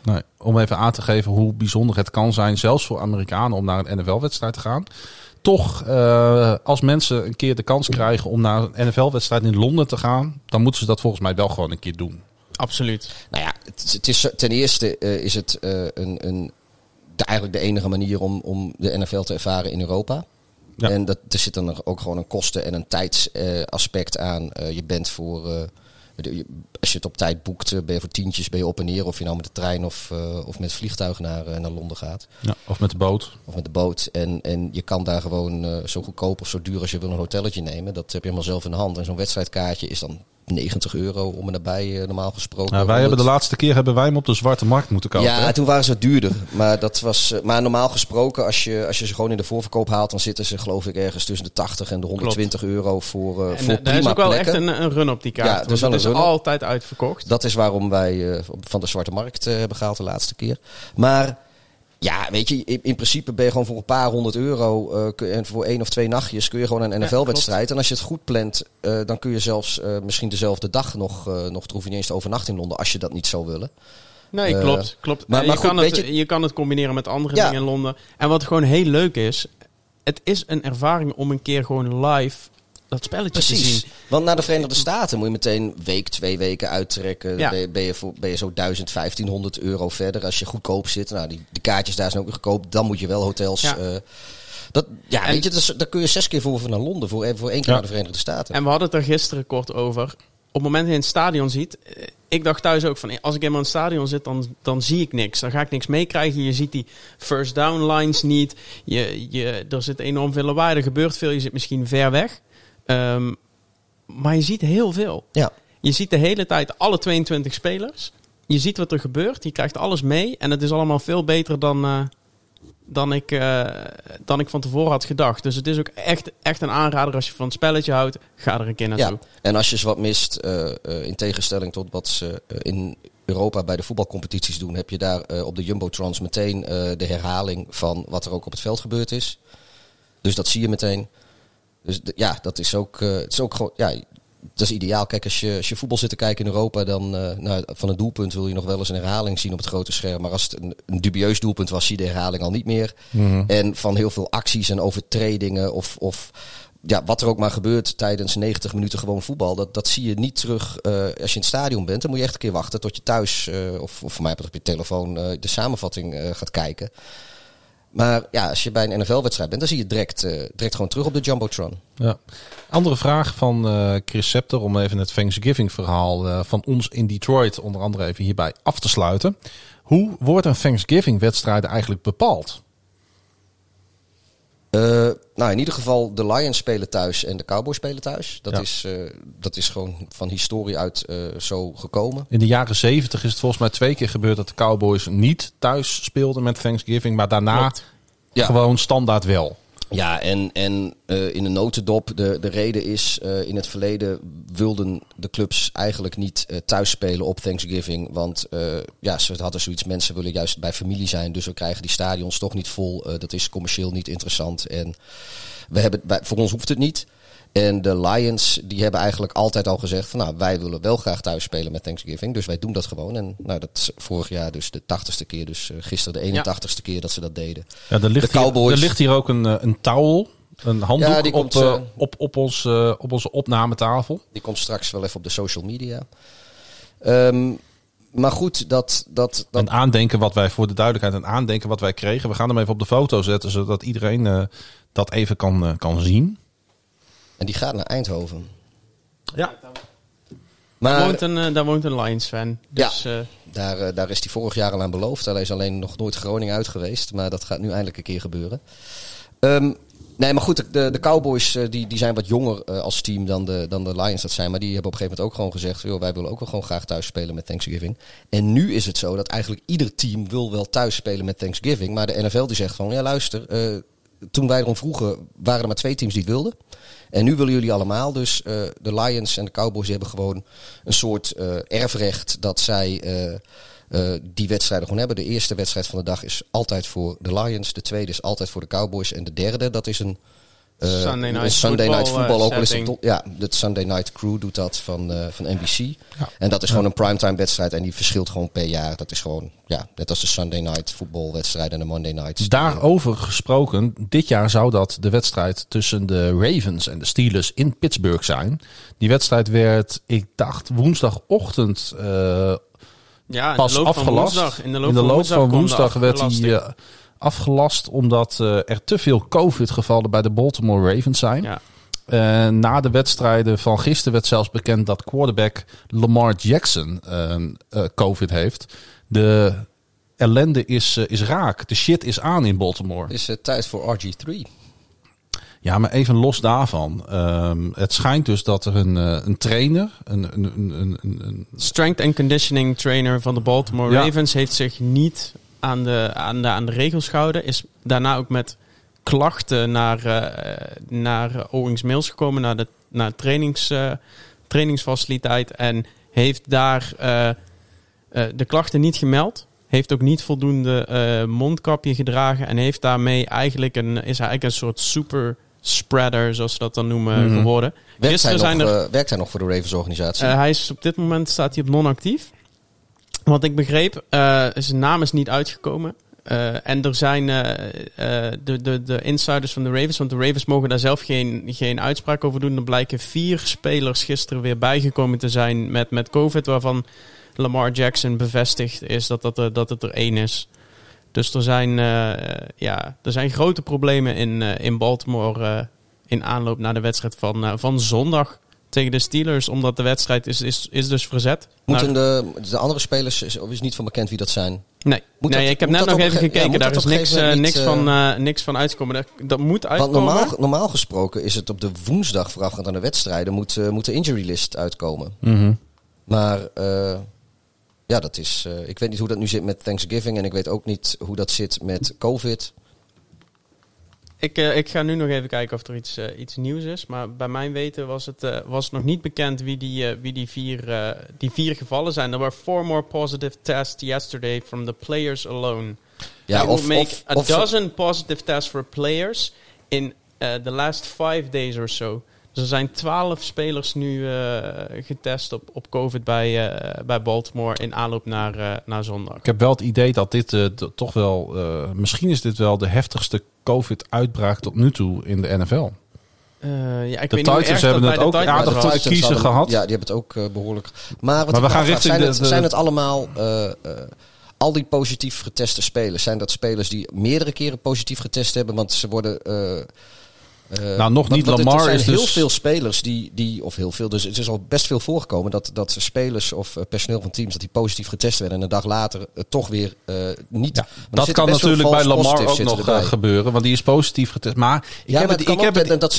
Nee. Om even aan te geven hoe bijzonder het kan zijn... zelfs voor Amerikanen om naar een NFL-wedstrijd te gaan. Toch, als mensen een keer de kans krijgen... om naar een NFL-wedstrijd in Londen te gaan... dan moeten ze dat volgens mij wel gewoon een keer doen. Absoluut. Nou ja, het is, ten eerste is het eigenlijk de enige manier... om de NFL te ervaren in Europa... Ja. En er zit dan ook gewoon een kosten- en een tijdsaspect aan. Je bent als je het op tijd boekt, ben je voor tientjes ben je op en neer. Of je nou met de trein of met het vliegtuig naar Londen gaat. Ja, of met de boot. En je kan daar gewoon zo goedkoop of zo duur als je wil een hotelletje nemen. Dat heb je helemaal zelf in de hand. En zo'n wedstrijdkaartje is dan €90 om en nabij normaal gesproken. Ja, de laatste keer hebben wij hem op de zwarte markt moeten kopen. Ja, toen waren ze wat duurder. Maar dat was. Maar normaal gesproken, als je ze gewoon in de voorverkoop haalt, dan zitten ze geloof ik ergens tussen de €80 en €120 euro voor en, voor prima is ook wel plekken. Echt een run op die kaart. Ja, dat is altijd uitverkocht. Dat is waarom wij van de zwarte markt hebben gehaald de laatste keer. Maar ja, weet je, in principe ben je gewoon voor een paar €100 en voor 1 of 2 nachtjes kun je gewoon een NFL-wedstrijd. En als je het goed plant, dan kun je zelfs misschien dezelfde dag nog hoef je niet eens te overnachten in Londen als je dat niet zou willen. Nee, klopt. Maar je kan het combineren met andere dingen in Londen. En wat gewoon heel leuk is, het is een ervaring om een keer gewoon live dat spelletje te zien. Want naar de Verenigde Staten moet je meteen 2 weken uittrekken. Ja. Ben je zo €1.500 verder. Als je goedkoop zit, nou die kaartjes daar zijn ook goedkoop. Dan moet je wel hotels... Ja. Daar kun je 6 keer voor naar Londen. Voor 1 keer naar de Verenigde Staten. En we hadden het er gisteren kort over. Op het moment dat je in het stadion ziet... Ik dacht thuis ook van, als ik helemaal in het stadion zit, dan zie ik niks. Dan ga ik niks meekrijgen. Je ziet die first down lines niet. Er zit enorm veel lawaai. Er gebeurt veel. Je zit misschien ver weg. Maar je ziet heel veel. Ja. Je ziet de hele tijd alle 22 spelers. Je ziet wat er gebeurt. Je krijgt alles mee. En het is allemaal veel beter dan ik van tevoren had gedacht. Dus het is ook echt een aanrader als je van het spelletje houdt. Ga er een keer naartoe. Ja. En als je ze wat mist, in tegenstelling tot wat ze in Europa bij de voetbalcompetities doen... heb je daar op de Jumbotrons meteen de herhaling van wat er ook op het veld gebeurd is. Dus dat zie je meteen. Dus dat is ook gewoon... Ja, dat is ideaal. Kijk, als je voetbal zit te kijken in Europa... dan van een doelpunt wil je nog wel eens een herhaling zien op het grote scherm. Maar als het een dubieus doelpunt was, zie je de herhaling al niet meer. Mm-hmm. En van heel veel acties en overtredingen... of wat er ook maar gebeurt tijdens 90 minuten gewoon voetbal... dat zie je niet terug als je in het stadion bent. Dan moet je echt een keer wachten tot je thuis... of voor mij op je telefoon de samenvatting gaat kijken... Maar ja, als je bij een NFL-wedstrijd bent, dan zie je direct gewoon terug op de Jumbotron. Ja. Andere vraag van Chris Scepter, om even het Thanksgiving-verhaal van ons in Detroit onder andere even hierbij af te sluiten. Hoe wordt een Thanksgiving-wedstrijd eigenlijk bepaald? In ieder geval de Lions spelen thuis en de Cowboys spelen thuis. Dat is gewoon van historie uit zo gekomen. In de jaren 70 is het volgens mij 2 keer gebeurd dat de Cowboys niet thuis speelden met Thanksgiving. Maar daarna gewoon standaard wel. Ja, en in de notendop, de reden is, in het verleden wilden de clubs eigenlijk niet thuis spelen op Thanksgiving. Want ze hadden zoiets, mensen willen juist bij familie zijn, dus we krijgen die stadions toch niet vol. Dat is commercieel niet interessant en voor ons hoeft het niet. En de Lions die hebben eigenlijk altijd al gezegd van nou, wij willen wel graag thuis spelen met Thanksgiving. Dus wij doen dat gewoon. En nou, dat is vorig jaar dus de 80ste keer. Dus gisteren de 81ste keer dat ze dat deden. Ja, er ligt hier ook een towel. Een handdoek op onze opnametafel. Die komt straks wel even op de social media. Maar goed, dat... Een aandenken wat wij, voor de duidelijkheid, kregen. We gaan hem even op de foto zetten, zodat iedereen dat even kan zien. En die gaat naar Eindhoven. Ja. Daar woont een Lions-fan. Dus, ja, daar is hij vorig jaar al aan beloofd. Hij is alleen nog nooit Groningen uit geweest. Maar dat gaat nu eindelijk een keer gebeuren. Nee, maar goed, de Cowboys die zijn wat jonger als team dan de Lions dat zijn. Maar die hebben op een gegeven moment ook gewoon gezegd... joh, wij willen ook wel gewoon graag thuis spelen met Thanksgiving. En nu is het zo dat eigenlijk ieder team wil wel thuis spelen met Thanksgiving. Maar de NFL die zegt van, ja luister... toen wij erom vroegen, waren er maar 2 teams die het wilden. En nu willen jullie allemaal. Dus de Lions en de Cowboys hebben gewoon een soort erfrecht... dat zij die wedstrijden gewoon hebben. De eerste wedstrijd van de dag is altijd voor de Lions. De tweede is altijd voor de Cowboys. En de derde, dat is een Sunday Night Football. De Sunday Night Crew doet dat van NBC. Ja. En dat is gewoon een primetime wedstrijd. En die verschilt gewoon per jaar. Dat is gewoon, ja, net als de Sunday Night Football wedstrijd en de Monday Night. Daarover gesproken, dit jaar zou dat de wedstrijd tussen de Ravens en de Steelers in Pittsburgh zijn. Die wedstrijd werd, ik dacht, woensdagochtend pas afgelast. In de loop van woensdag werd die... afgelast omdat er te veel COVID-gevallen bij de Baltimore Ravens zijn. Ja. Na de wedstrijden van gisteren werd zelfs bekend dat quarterback Lamar Jackson COVID heeft. De ellende is raak. De shit is aan in Baltimore. Is het tijd voor RG3? Ja, maar even los daarvan. Het schijnt dus dat er een trainer... Een strength and conditioning trainer van de Baltimore Ravens heeft zich niet... Aan de regels gehouden. Is daarna ook met klachten naar Owings Mills gekomen. Naar trainingsfaciliteit. En heeft daar de klachten niet gemeld. Heeft ook niet voldoende mondkapje gedragen. En heeft daarmee eigenlijk is hij eigenlijk een soort super spreader, zoals ze dat dan noemen, geworden. Werkt hij nog voor de Ravens organisatie? Op dit moment staat hij op non-actief. Wat ik begreep, zijn naam is niet uitgekomen. En er zijn de insiders van de Ravens, want de Ravens mogen daar zelf geen uitspraak over doen. Er blijken 4 spelers gisteren weer bijgekomen te zijn met COVID, waarvan Lamar Jackson bevestigd is dat het er 1 is. Dus er zijn grote problemen in Baltimore in aanloop naar de wedstrijd van zondag. Tegen de Steelers, omdat de wedstrijd is dus verzet. Moeten de andere spelers, is niet van bekend wie dat zijn? Nee, ik heb net nog even gekeken. Ja, daar is niks van uitkomen. Dat moet uitkomen. Want normaal gesproken is het op de woensdag voorafgaand aan de wedstrijden... moet de injury list uitkomen. Mm-hmm. Maar dat is... ik weet niet hoe dat nu zit met Thanksgiving... en ik weet ook niet hoe dat zit met COVID... Ik ga nu nog even kijken of er iets nieuws is. Maar bij mijn weten was nog niet bekend wie die vier gevallen zijn. Er waren 4 more positive tests yesterday from the players alone. Ja, you would make a dozen positive tests for players in the last 5 days or so. Dus er zijn 12 spelers nu getest op COVID bij Baltimore in aanloop naar zondag. Ik heb wel het idee dat dit toch wel... misschien is dit wel de heftigste COVID-uitbraak tot nu toe in de NFL. De Titans hebben het ook aardig tot kiezen gehad. Ja, die hebben het ook behoorlijk... Maar we gaan richting... Zijn het allemaal... al die positief geteste spelers... Zijn dat spelers die meerdere keren positief getest hebben? Want ze worden... nog niet. Lamar is dus... Er zijn heel veel spelers dus het is al best veel voorgekomen dat spelers of personeel van teams... dat die positief getest werden en een dag later toch weer niet... Ja, dat kan natuurlijk bij Lamar ook nog gebeuren, want die is positief getest. Maar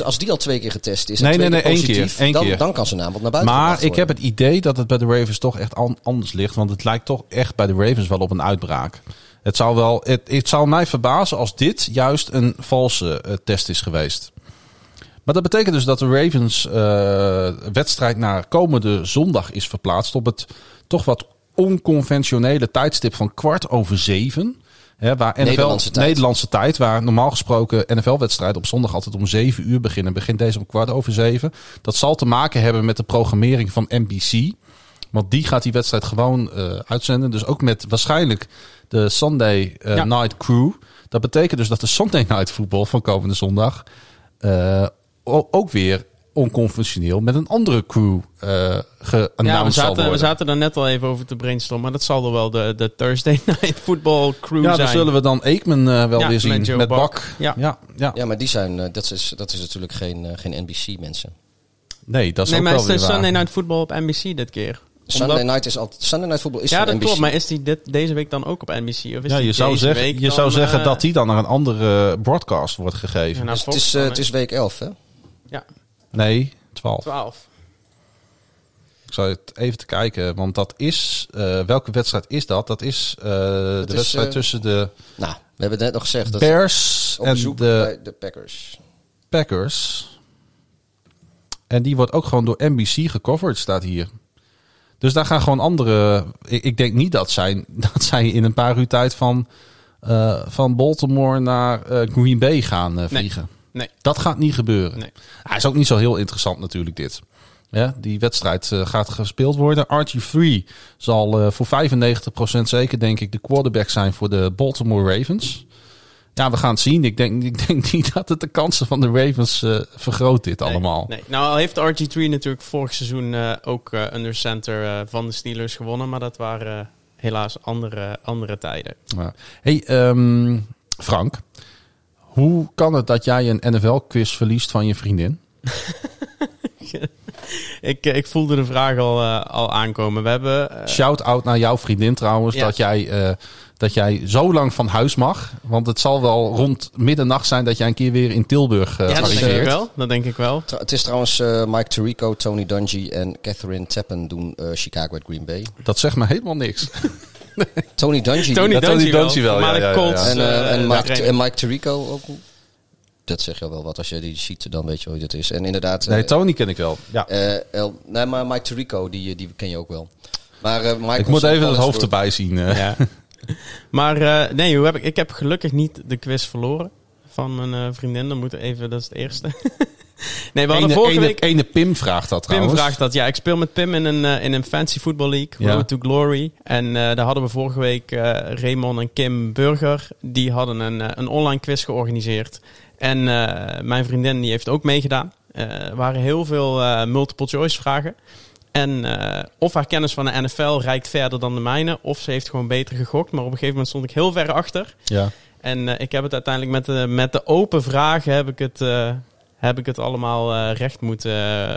als die al 2 keer getest is en 2 keer positief... Dan kan zijn naam wat naar buiten gaan. Maar ik heb het idee dat het bij de Ravens toch echt anders ligt... want het lijkt toch echt bij de Ravens wel op een uitbraak. Het zou mij verbazen als dit juist een valse test is geweest. Maar dat betekent dus dat de Ravens wedstrijd naar komende zondag is verplaatst... op het toch wat onconventionele tijdstip van 19:15. Ja, waar NFL, Nederlandse tijd, waar normaal gesproken NFL-wedstrijden op zondag altijd om 7 uur beginnen. Begint deze om 7:15. Dat zal te maken hebben met de programmering van NBC. Want die gaat die wedstrijd gewoon uitzenden. Dus ook met waarschijnlijk de Sunday Night Crew. Dat betekent dus dat de Sunday Night Football van komende zondag ook weer onconventioneel met een andere crew geannounced zal worden. We zaten daar net al even over te brainstormen, maar dat zal er wel de Thursday Night Football crew zijn. Ja, dan zullen we dan Aikman wel weer zien met Bak. Ja, maar die zijn dat is natuurlijk geen NBC mensen. Nee, dat is ook wel weer waar. Maar het is Sunday Night Football op NBC dit keer. Sunday Night Football is op NBC. Ja, dat klopt. Maar is die deze week dan ook op NBC? Of is je zou zeggen dat die dan naar een andere broadcast wordt gegeven. Ja, nou, dus het is week 11, hè? Ja. Nee, 12. Ik zou het even te kijken, want dat is... welke wedstrijd is dat? Dat is de wedstrijd tussen de... Nou, we hebben het net nog gezegd. Dat Bears op bezoek en bij de Packers. En die wordt ook gewoon door NBC gecoverd, staat hier. Dus daar gaan gewoon andere... Ik denk niet dat zij in een paar uur tijd van Baltimore naar Green Bay gaan vliegen. Nee. Dat gaat niet gebeuren. Nee. Hij is ook niet zo heel interessant natuurlijk dit. Ja, die wedstrijd gaat gespeeld worden. RG3 zal voor 95% zeker denk ik de quarterback zijn voor de Baltimore Ravens. Ja, we gaan het zien. Ik denk niet dat het de kansen van de Ravens vergroot dit allemaal. Nee. Nou, al heeft RG3 natuurlijk vorig seizoen ook under center van de Steelers gewonnen. Maar dat waren helaas andere tijden. Ja. Hey, Frank. Hoe kan het dat jij een NFL-quiz verliest van je vriendin? ik voelde de vraag al aankomen. We hebben... Shout-out naar jouw vriendin trouwens. Ja. Dat jij zo lang van huis mag. Want het zal wel rond middernacht zijn dat jij een keer weer in Tilburg arriveert. Dat denk ik wel. Het is trouwens Mike Tirico, Tony Dungy en Catherine Tappen doen Chicago at Green Bay. Dat zegt me helemaal niks. Tony Dungy wel. Ja. En Mike Tirico ook. Dat zeg je wel wat. Als je die ziet, dan weet je hoe dat is. En inderdaad... Nee, Tony ken ik wel. Ja. Nee, maar Mike Tirico, die ken je ook wel. Maar, ik moet even het hoofd erbij zien. Ja. Maar nee, ik heb gelukkig niet de quiz verloren van mijn vriendin. Dat is het eerste. Nee, we hadden vorige week... Ene Pim vraagt dat trouwens. Pim vraagt dat, ja. Ik speel met Pim in een fancy football league, Road to Glory. En daar hadden we vorige week Raymond en Kim Burger. Die hadden een online quiz georganiseerd. En mijn vriendin die heeft ook meegedaan. Er waren heel veel multiple choice vragen. En of haar kennis van de NFL reikt verder dan de mijne. Of ze heeft gewoon beter gegokt. Maar op een gegeven moment stond ik heel ver achter. Ja. En ik heb het uiteindelijk met de open vragen heb ik het allemaal recht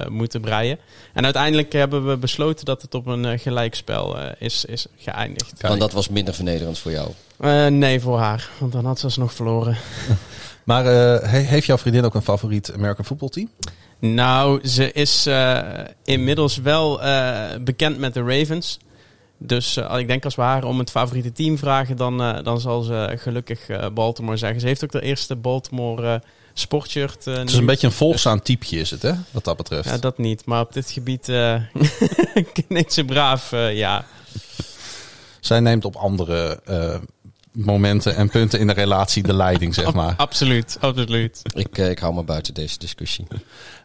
moeten breien. En uiteindelijk hebben we besloten dat het op een gelijkspel is geëindigd. Want dat was minder vernederend voor jou? Nee, voor haar. Want dan had ze alsnog verloren. Maar heeft jouw vriendin ook een favoriet American Football Team? Nou, ze is inmiddels wel bekend met de Ravens. Dus ik denk als we haar om het favoriete team vragen... dan zal ze gelukkig Baltimore zeggen. Ze heeft ook de eerste Baltimore... sportshirt. Het is een beetje een volgzaam typeje is het, hè? Wat dat betreft. Ja, dat niet. Maar op dit gebied kneedt ze braaf, ja. Zij neemt op andere momenten en punten in de relatie de leiding, zeg maar. Absoluut. Ik hou me buiten deze discussie.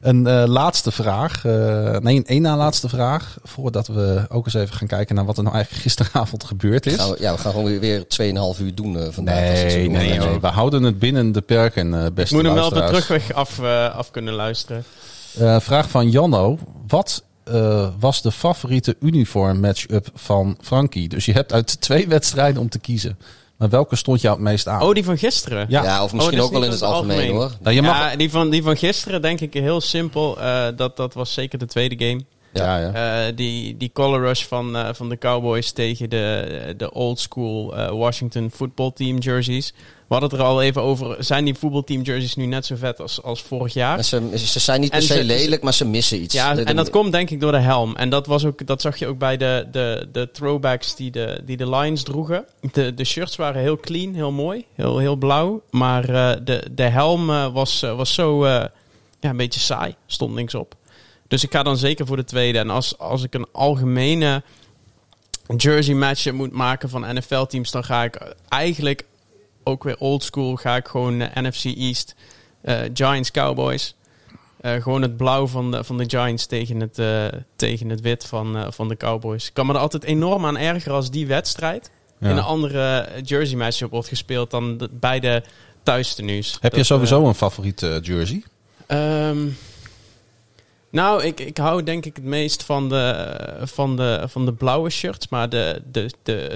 Een laatste vraag. Een na laatste vraag. Voordat we ook eens even gaan kijken naar wat er nou eigenlijk gisteravond gebeurd is. We gaan gewoon weer 2,5 uur doen vandaag. Nee, we houden het binnen de perken, beste luisteraars. Moet hem wel op de terugweg af kunnen luisteren. Vraag van Janno. Wat was de favoriete uniform match-up van Frankie? Dus je hebt uit 2 wedstrijden om te kiezen. Maar welke stond jou het meest aan? Oh, die van gisteren? Ja, of misschien ook wel in het algemeen hoor. Nou, je mag... Ja, die van gisteren denk ik heel simpel. Dat was zeker de tweede game. Ja. Die color rush van de Cowboys tegen de old school Washington Football Team jerseys. We hadden het er al even over. Zijn die voetbalteam jerseys nu net zo vet als vorig jaar? En ze zijn niet per se lelijk, maar ze missen iets. Ja, en dat komt denk ik door de helm. En dat zag je ook bij de throwbacks die de Lions droegen. De shirts waren heel clean, heel mooi, heel blauw. Maar de helm was zo een beetje saai. Stond niks op. Dus ik ga dan zeker voor de tweede. En als ik een algemene jersey match moet maken van NFL teams... dan ga ik eigenlijk ook weer oldschool ga ik gewoon NFC East. Giants, Cowboys. Gewoon het blauw van de Giants tegen het wit van de Cowboys. Ik kan me er altijd enorm aan ergeren als die wedstrijd in een andere jersey matchup wordt gespeeld dan beide thuistenues. Heb je sowieso een favoriete jersey? Nou, ik hou denk ik het meest van de blauwe shirts. Maar het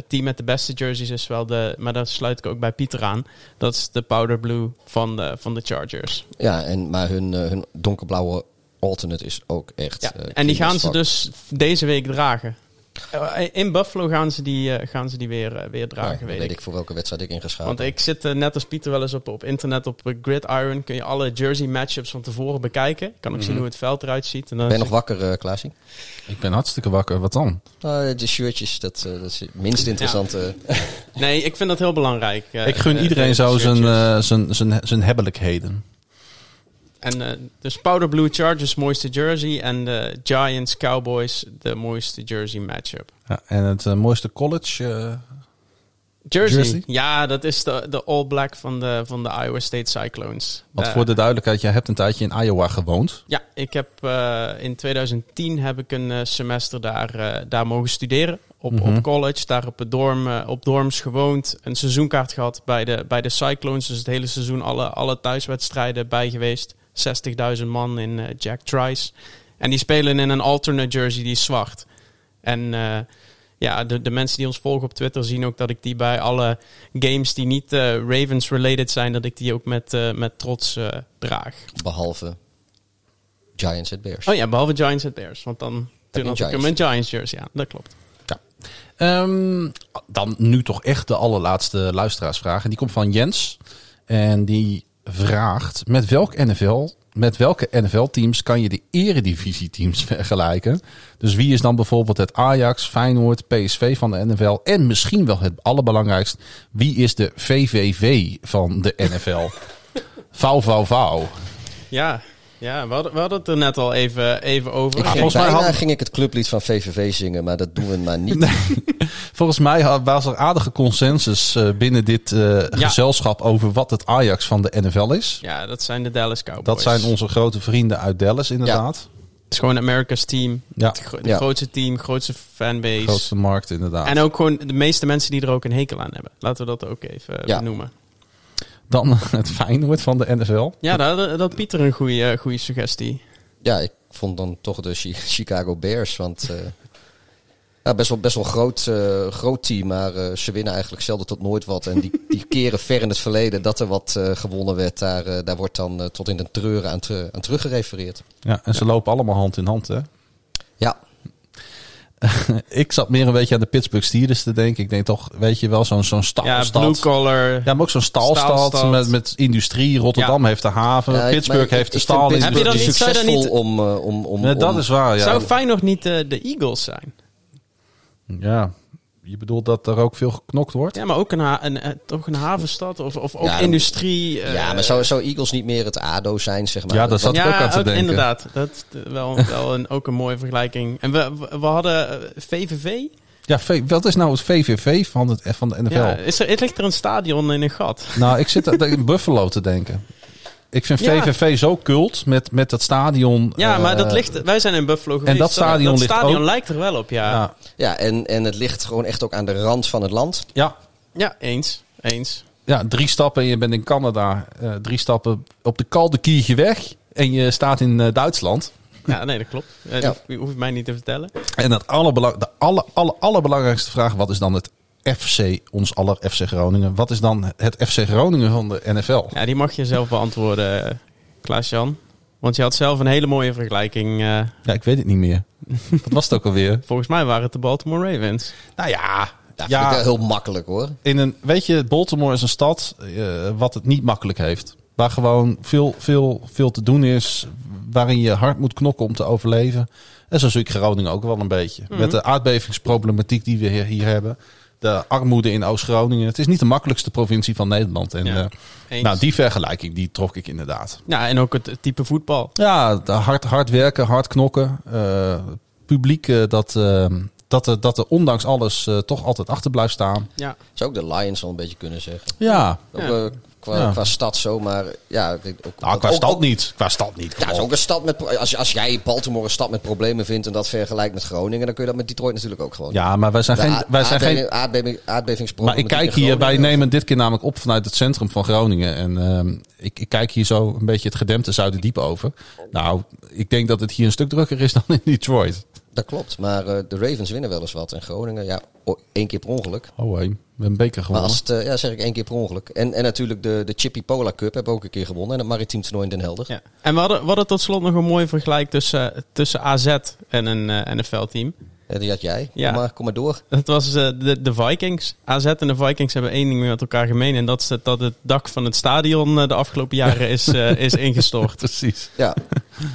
team met de beste jerseys is wel de... Maar daar sluit ik ook bij Pieter aan. Dat is de powder blue van de Chargers. Ja, maar hun donkerblauwe alternate is ook echt... Ja, en die gaan ze dus deze week dragen. In Buffalo gaan ze die weer dragen, ja, weet ik voor welke wedstrijd ik ingeschakeld. Want ik zit net als Pieter wel eens op internet op Gridiron. Kun je alle jersey matchups van tevoren bekijken. Kan ook zien hoe het veld eruit ziet. En dan ben je nog wakker, Klaasje? Ik ben hartstikke wakker. Wat dan? De shirtjes, dat is het minst interessante. Ja. Nee, ik vind dat heel belangrijk. Ik gun iedereen zo zijn hebbelijkheden. En dus powder blue Chargers mooiste jersey en de Giants Cowboys de mooiste jersey matchup. Ja, en het mooiste college jersey? Ja, dat is de all black van de Iowa State Cyclones. Want voor de duidelijkheid, jij hebt een tijdje in Iowa gewoond. Ja, ik heb in 2010 heb ik een semester daar mogen studeren op college. Daar op het dorm, op dorms gewoond. Een seizoenkaart gehad bij de Cyclones. Dus het hele seizoen alle thuiswedstrijden bij geweest. 60.000 man in Jack Trice. En die spelen in een alternate jersey, die is zwart. En de mensen die ons volgen op Twitter zien ook dat ik die bij alle games die niet Ravens-related zijn, dat ik die ook met trots draag. Behalve Giants at Bears. Oh ja, behalve Giants at Bears. Want toen had ik hem een Giants jersey. Ja, dat klopt. Ja. Dan nu toch echt de allerlaatste luisteraarsvraag. En die komt van Jens. En die vraagt, met welke NFL-teams kan je de eredivisie-teams vergelijken? Dus wie is dan bijvoorbeeld het Ajax, Feyenoord, PSV van de NFL? En misschien wel het allerbelangrijkst, wie is de VVV van de NFL? Vauw, vauw, vauw. Ja, we hadden het er net al even over. Volgens mij ging ik het clublied van VVV zingen, maar dat doen we maar niet. Nee. Volgens mij was er aardige consensus binnen dit gezelschap over wat het Ajax van de NFL is. Ja, dat zijn de Dallas Cowboys. Dat zijn onze grote vrienden uit Dallas, inderdaad. Ja. Het is gewoon America's team. Ja. Het grootste team, grootste fanbase. Grootste markt, inderdaad. En ook gewoon de meeste mensen die er ook een hekel aan hebben. Laten we dat ook even benoemen. Dan het Feyenoord van de NFL. Ja, dat had Pieter een goede suggestie. Ja, ik vond dan toch de Chicago Bears. Want best wel groot team. Maar ze winnen eigenlijk zelden tot nooit wat. En die keren ver in het verleden dat er wat gewonnen werd. Daar wordt dan tot in de treuren aan teruggerefereerd. Ja, en ze lopen allemaal hand in hand, hè? Ja. Ik zat meer een beetje aan de Pittsburgh Steelers te denken. Ik denk toch, weet je wel, zo'n staalstad. Ja, blue collar. Ja, maar ook zo'n staalstad met industrie. Rotterdam heeft de haven. Ja, Pittsburgh heeft de staal. Heb je dan niet succesvol om... Nee, dat is waar, ja. Zou Feyenoord niet de Eagles zijn? Ja, je bedoelt dat er ook veel geknokt wordt? Ja, maar ook toch een havenstad of ook industrie. Ja, maar zou Eagles niet meer het ADO zijn, zeg maar? Ja, daar zat ik ook aan te denken. Inderdaad. Dat is ook een mooie vergelijking. En we hadden VVV. Ja, wat is nou het VVV van de NFL? Ja, het ligt er een stadion in een gat. Nou, ik zit in Buffalo te denken. Ik vind VVV zo cult met dat stadion. Ja, maar dat ligt... Wij zijn in Buffalo geweest. En dat stadion lijkt er wel op, ja. Ja, en het ligt gewoon echt ook aan de rand van het land. Ja, eens. Ja, 3 stappen en je bent in Canada. 3 stappen op de kalde kiertje weg. En je staat in Duitsland. Ja, nee, dat klopt. Je hoeft mij niet te vertellen. En de allerbelangrijkste vraag, wat is dan het FC, ons aller FC Groningen. Wat is dan het FC Groningen van de NFL? Ja, die mag je zelf beantwoorden, Klaas-Jan. Want je had zelf een hele mooie vergelijking. Ja, ik weet het niet meer. Wat was het ook alweer? Volgens mij waren het de Baltimore Ravens. Nou ja. Dat vind ik wel heel makkelijk, hoor. Weet je, Baltimore is een stad wat het niet makkelijk heeft. Waar gewoon veel te doen is. Waarin je hard moet knokken om te overleven. En zo zie ik Groningen ook wel een beetje. Mm-hmm. Met de aardbevingsproblematiek die we hier hebben. De armoede in Oost-Groningen. Het is niet de makkelijkste provincie van Nederland. En die vergelijking die trok ik inderdaad. Ja, en ook het type voetbal. Ja, hard werken, hard knokken. Publiek dat dat er ondanks alles toch altijd achter blijft staan. Ja. Zou ook de Lions al een beetje kunnen zeggen. Ja. Qua stad zomaar. Ja, ook, nou, qua stad niet. Ja, is ook een stad met. Als jij Baltimore een stad met problemen vindt en dat vergelijkt met Groningen, dan kun je dat met Detroit natuurlijk ook gewoon. Ja, maar wij zijn geen aardbevingsproblemen. Maar ik kijk hier, wij nemen dit keer namelijk op vanuit het centrum van Groningen. En ik kijk hier zo een beetje het gedempte Zuiderdiep over. Nou, ik denk dat het hier een stuk drukker is dan in Detroit. Dat klopt, maar de Ravens winnen wel eens wat. En Groningen, ja, 1 keer per ongeluk. Oh hé, een beker gewonnen. Maar zeg ik 1 keer per ongeluk. En natuurlijk de Chippy Pola Cup hebben we ook een keer gewonnen. En het Maritiem Toernooi in Den Helder. Ja. En we hadden tot slot nog een mooi vergelijk tussen AZ en een veldteam. Ja, die had jij. Ja. Kom maar door. Het was de Vikings. AZ en de Vikings hebben één ding met elkaar gemeen. En dat is dat het dak van het stadion de afgelopen jaren is ingestort. Precies. Ja.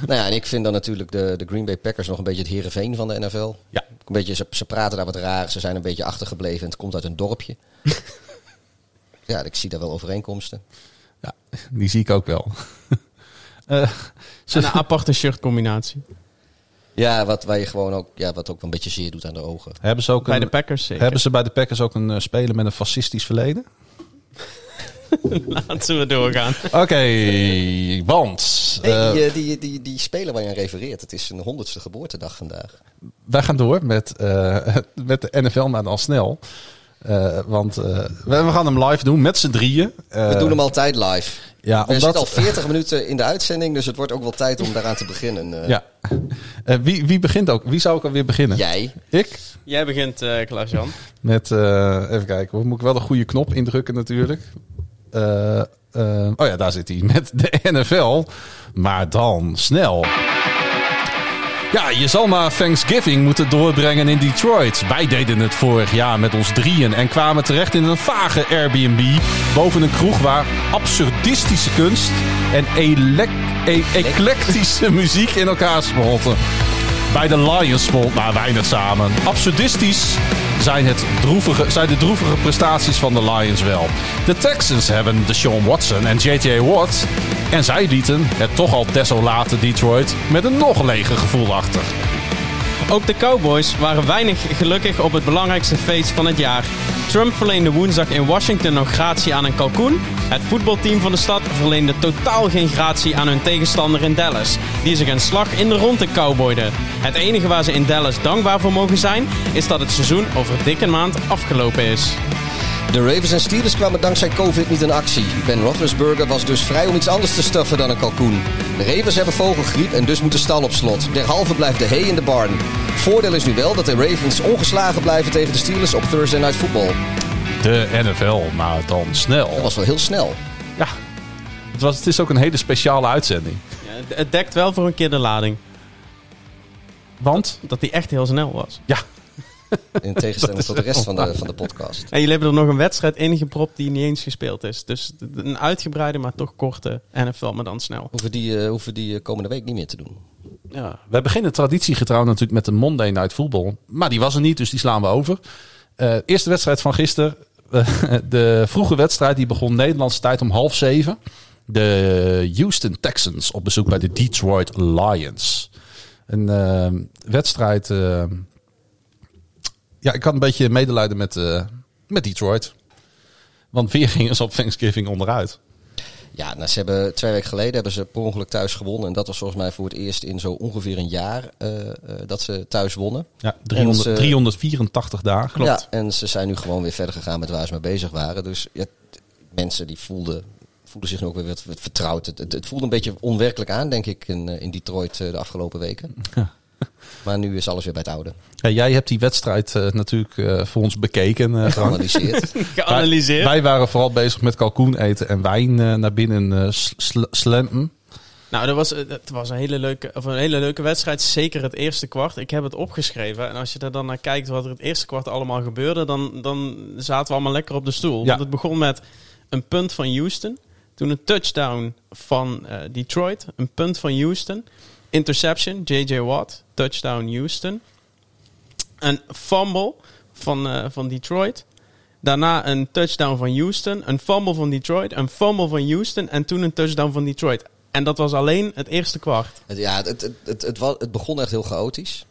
Nou ja, en ik vind dan natuurlijk de Green Bay Packers nog een beetje het Heerenveen van de NFL. Ja. Een beetje, ze praten daar wat raar. Ze zijn een beetje achtergebleven. En het komt uit een dorpje. Ja, ik zie daar wel overeenkomsten. Ja, die zie ik ook wel. En een aparte shirtcombinatie. Ja, wat ook een beetje zeer doet aan de ogen. Hebben ze ook bij de Packers zeker? Hebben ze bij de Packers ook een speler met een fascistisch verleden? Laten we doorgaan. Oké, want... Die speler waar je aan refereert, het is zijn 100ste geboortedag vandaag. Wij gaan door met de NFL, maar al snel. We gaan hem live doen met z'n drieën. We doen hem altijd live. Ja, we zitten al 40 minuten in de uitzending, dus het wordt ook wel tijd om daaraan te beginnen. Ja. Wie begint ook? Wie zou ik alweer beginnen? Jij. Ik? Jij begint, Klaas-Jan. Met, even kijken, moet ik wel de goede knop indrukken natuurlijk. Oh ja, daar zit hij. Met de NFL. Maar dan snel. Ja, je zal maar Thanksgiving moeten doorbrengen in Detroit. Wij deden het vorig jaar met ons drieën en kwamen terecht in een vage Airbnb boven een kroeg waar absurdistische kunst en eclectische muziek in elkaar smolten. Bij de Lions smolt maar weinig samen. Absurdistisch zijn de droevige prestaties van de Lions wel. De Texans hebben Deshaun Watson en J.J. Watt. En zij lieten het toch al desolate Detroit met een nog leger gevoel achter. Ook de Cowboys waren weinig gelukkig op het belangrijkste feest van het jaar. Trump verleende woensdag in Washington nog gratie aan een kalkoen. Het voetbalteam van de stad verleende totaal geen gratie aan hun tegenstander in Dallas, die zich een slag in de ronde cowboyde. Het enige waar ze in Dallas dankbaar voor mogen zijn, is dat het seizoen over dikke maand afgelopen is. De Ravens en Steelers kwamen dankzij COVID niet in actie. Ben Roethlisberger was dus vrij om iets anders te stuffen dan een kalkoen. De Ravens hebben vogelgriep en dus moet de stal op slot. Derhalve blijft de hay in de barn. Voordeel is nu wel dat de Ravens ongeslagen blijven tegen de Steelers op Thursday Night Football. De NFL, maar dan snel. Dat was wel heel snel. Ja, het is ook een hele speciale uitzending. Ja, het dekt wel voor een keer de lading. Want? Dat die echt heel snel was. Ja. In tegenstelling tot de rest van de podcast. En jullie hebben er nog een wedstrijd ingepropt die niet eens gespeeld is. Dus een uitgebreide, maar toch korte NFL, maar dan snel. Hoeven die komende week niet meer te doen. Ja, we beginnen traditiegetrouw natuurlijk met de Monday Night Football. Maar die was er niet, dus die slaan we over. Eerste wedstrijd van gisteren. De vroege wedstrijd die begon Nederlandse tijd om 6:30. De Houston Texans op bezoek bij de Detroit Lions. Een wedstrijd... Ja, ik had een beetje medelijden met Detroit. Want weer gingen ze op Thanksgiving onderuit. Ja, nou, ze hebben 2 weken geleden per ongeluk thuis gewonnen. En dat was volgens mij voor het eerst in zo ongeveer een jaar dat ze thuis wonnen. Ja, 384 dagen, klopt. Ja, en ze zijn nu gewoon weer verder gegaan met waar ze mee bezig waren. Dus ja, mensen die voelden zich nu ook weer wat vertrouwd. Het voelde een beetje onwerkelijk aan, denk ik, in Detroit de afgelopen weken. Ja. Maar nu is alles weer bij het oude. Ja, jij hebt die wedstrijd natuurlijk voor ons bekeken. Geanalyseerd. Wij waren vooral bezig met kalkoen eten en wijn naar binnen slempen. Nou, het was een hele leuke wedstrijd. Zeker het eerste kwart. Ik heb het opgeschreven. En als je daar dan naar kijkt wat er het eerste kwart allemaal gebeurde... dan zaten we allemaal lekker op de stoel. Ja. Want het begon met een punt van Houston. Toen een touchdown van Detroit. Een punt van Houston. Interception, J.J. Watt, touchdown Houston. Een fumble van Detroit. Daarna een touchdown van Houston, een fumble van Detroit, een fumble van Houston en toen een touchdown van Detroit. En dat was alleen het eerste kwart. Ja, het begon echt heel chaotisch.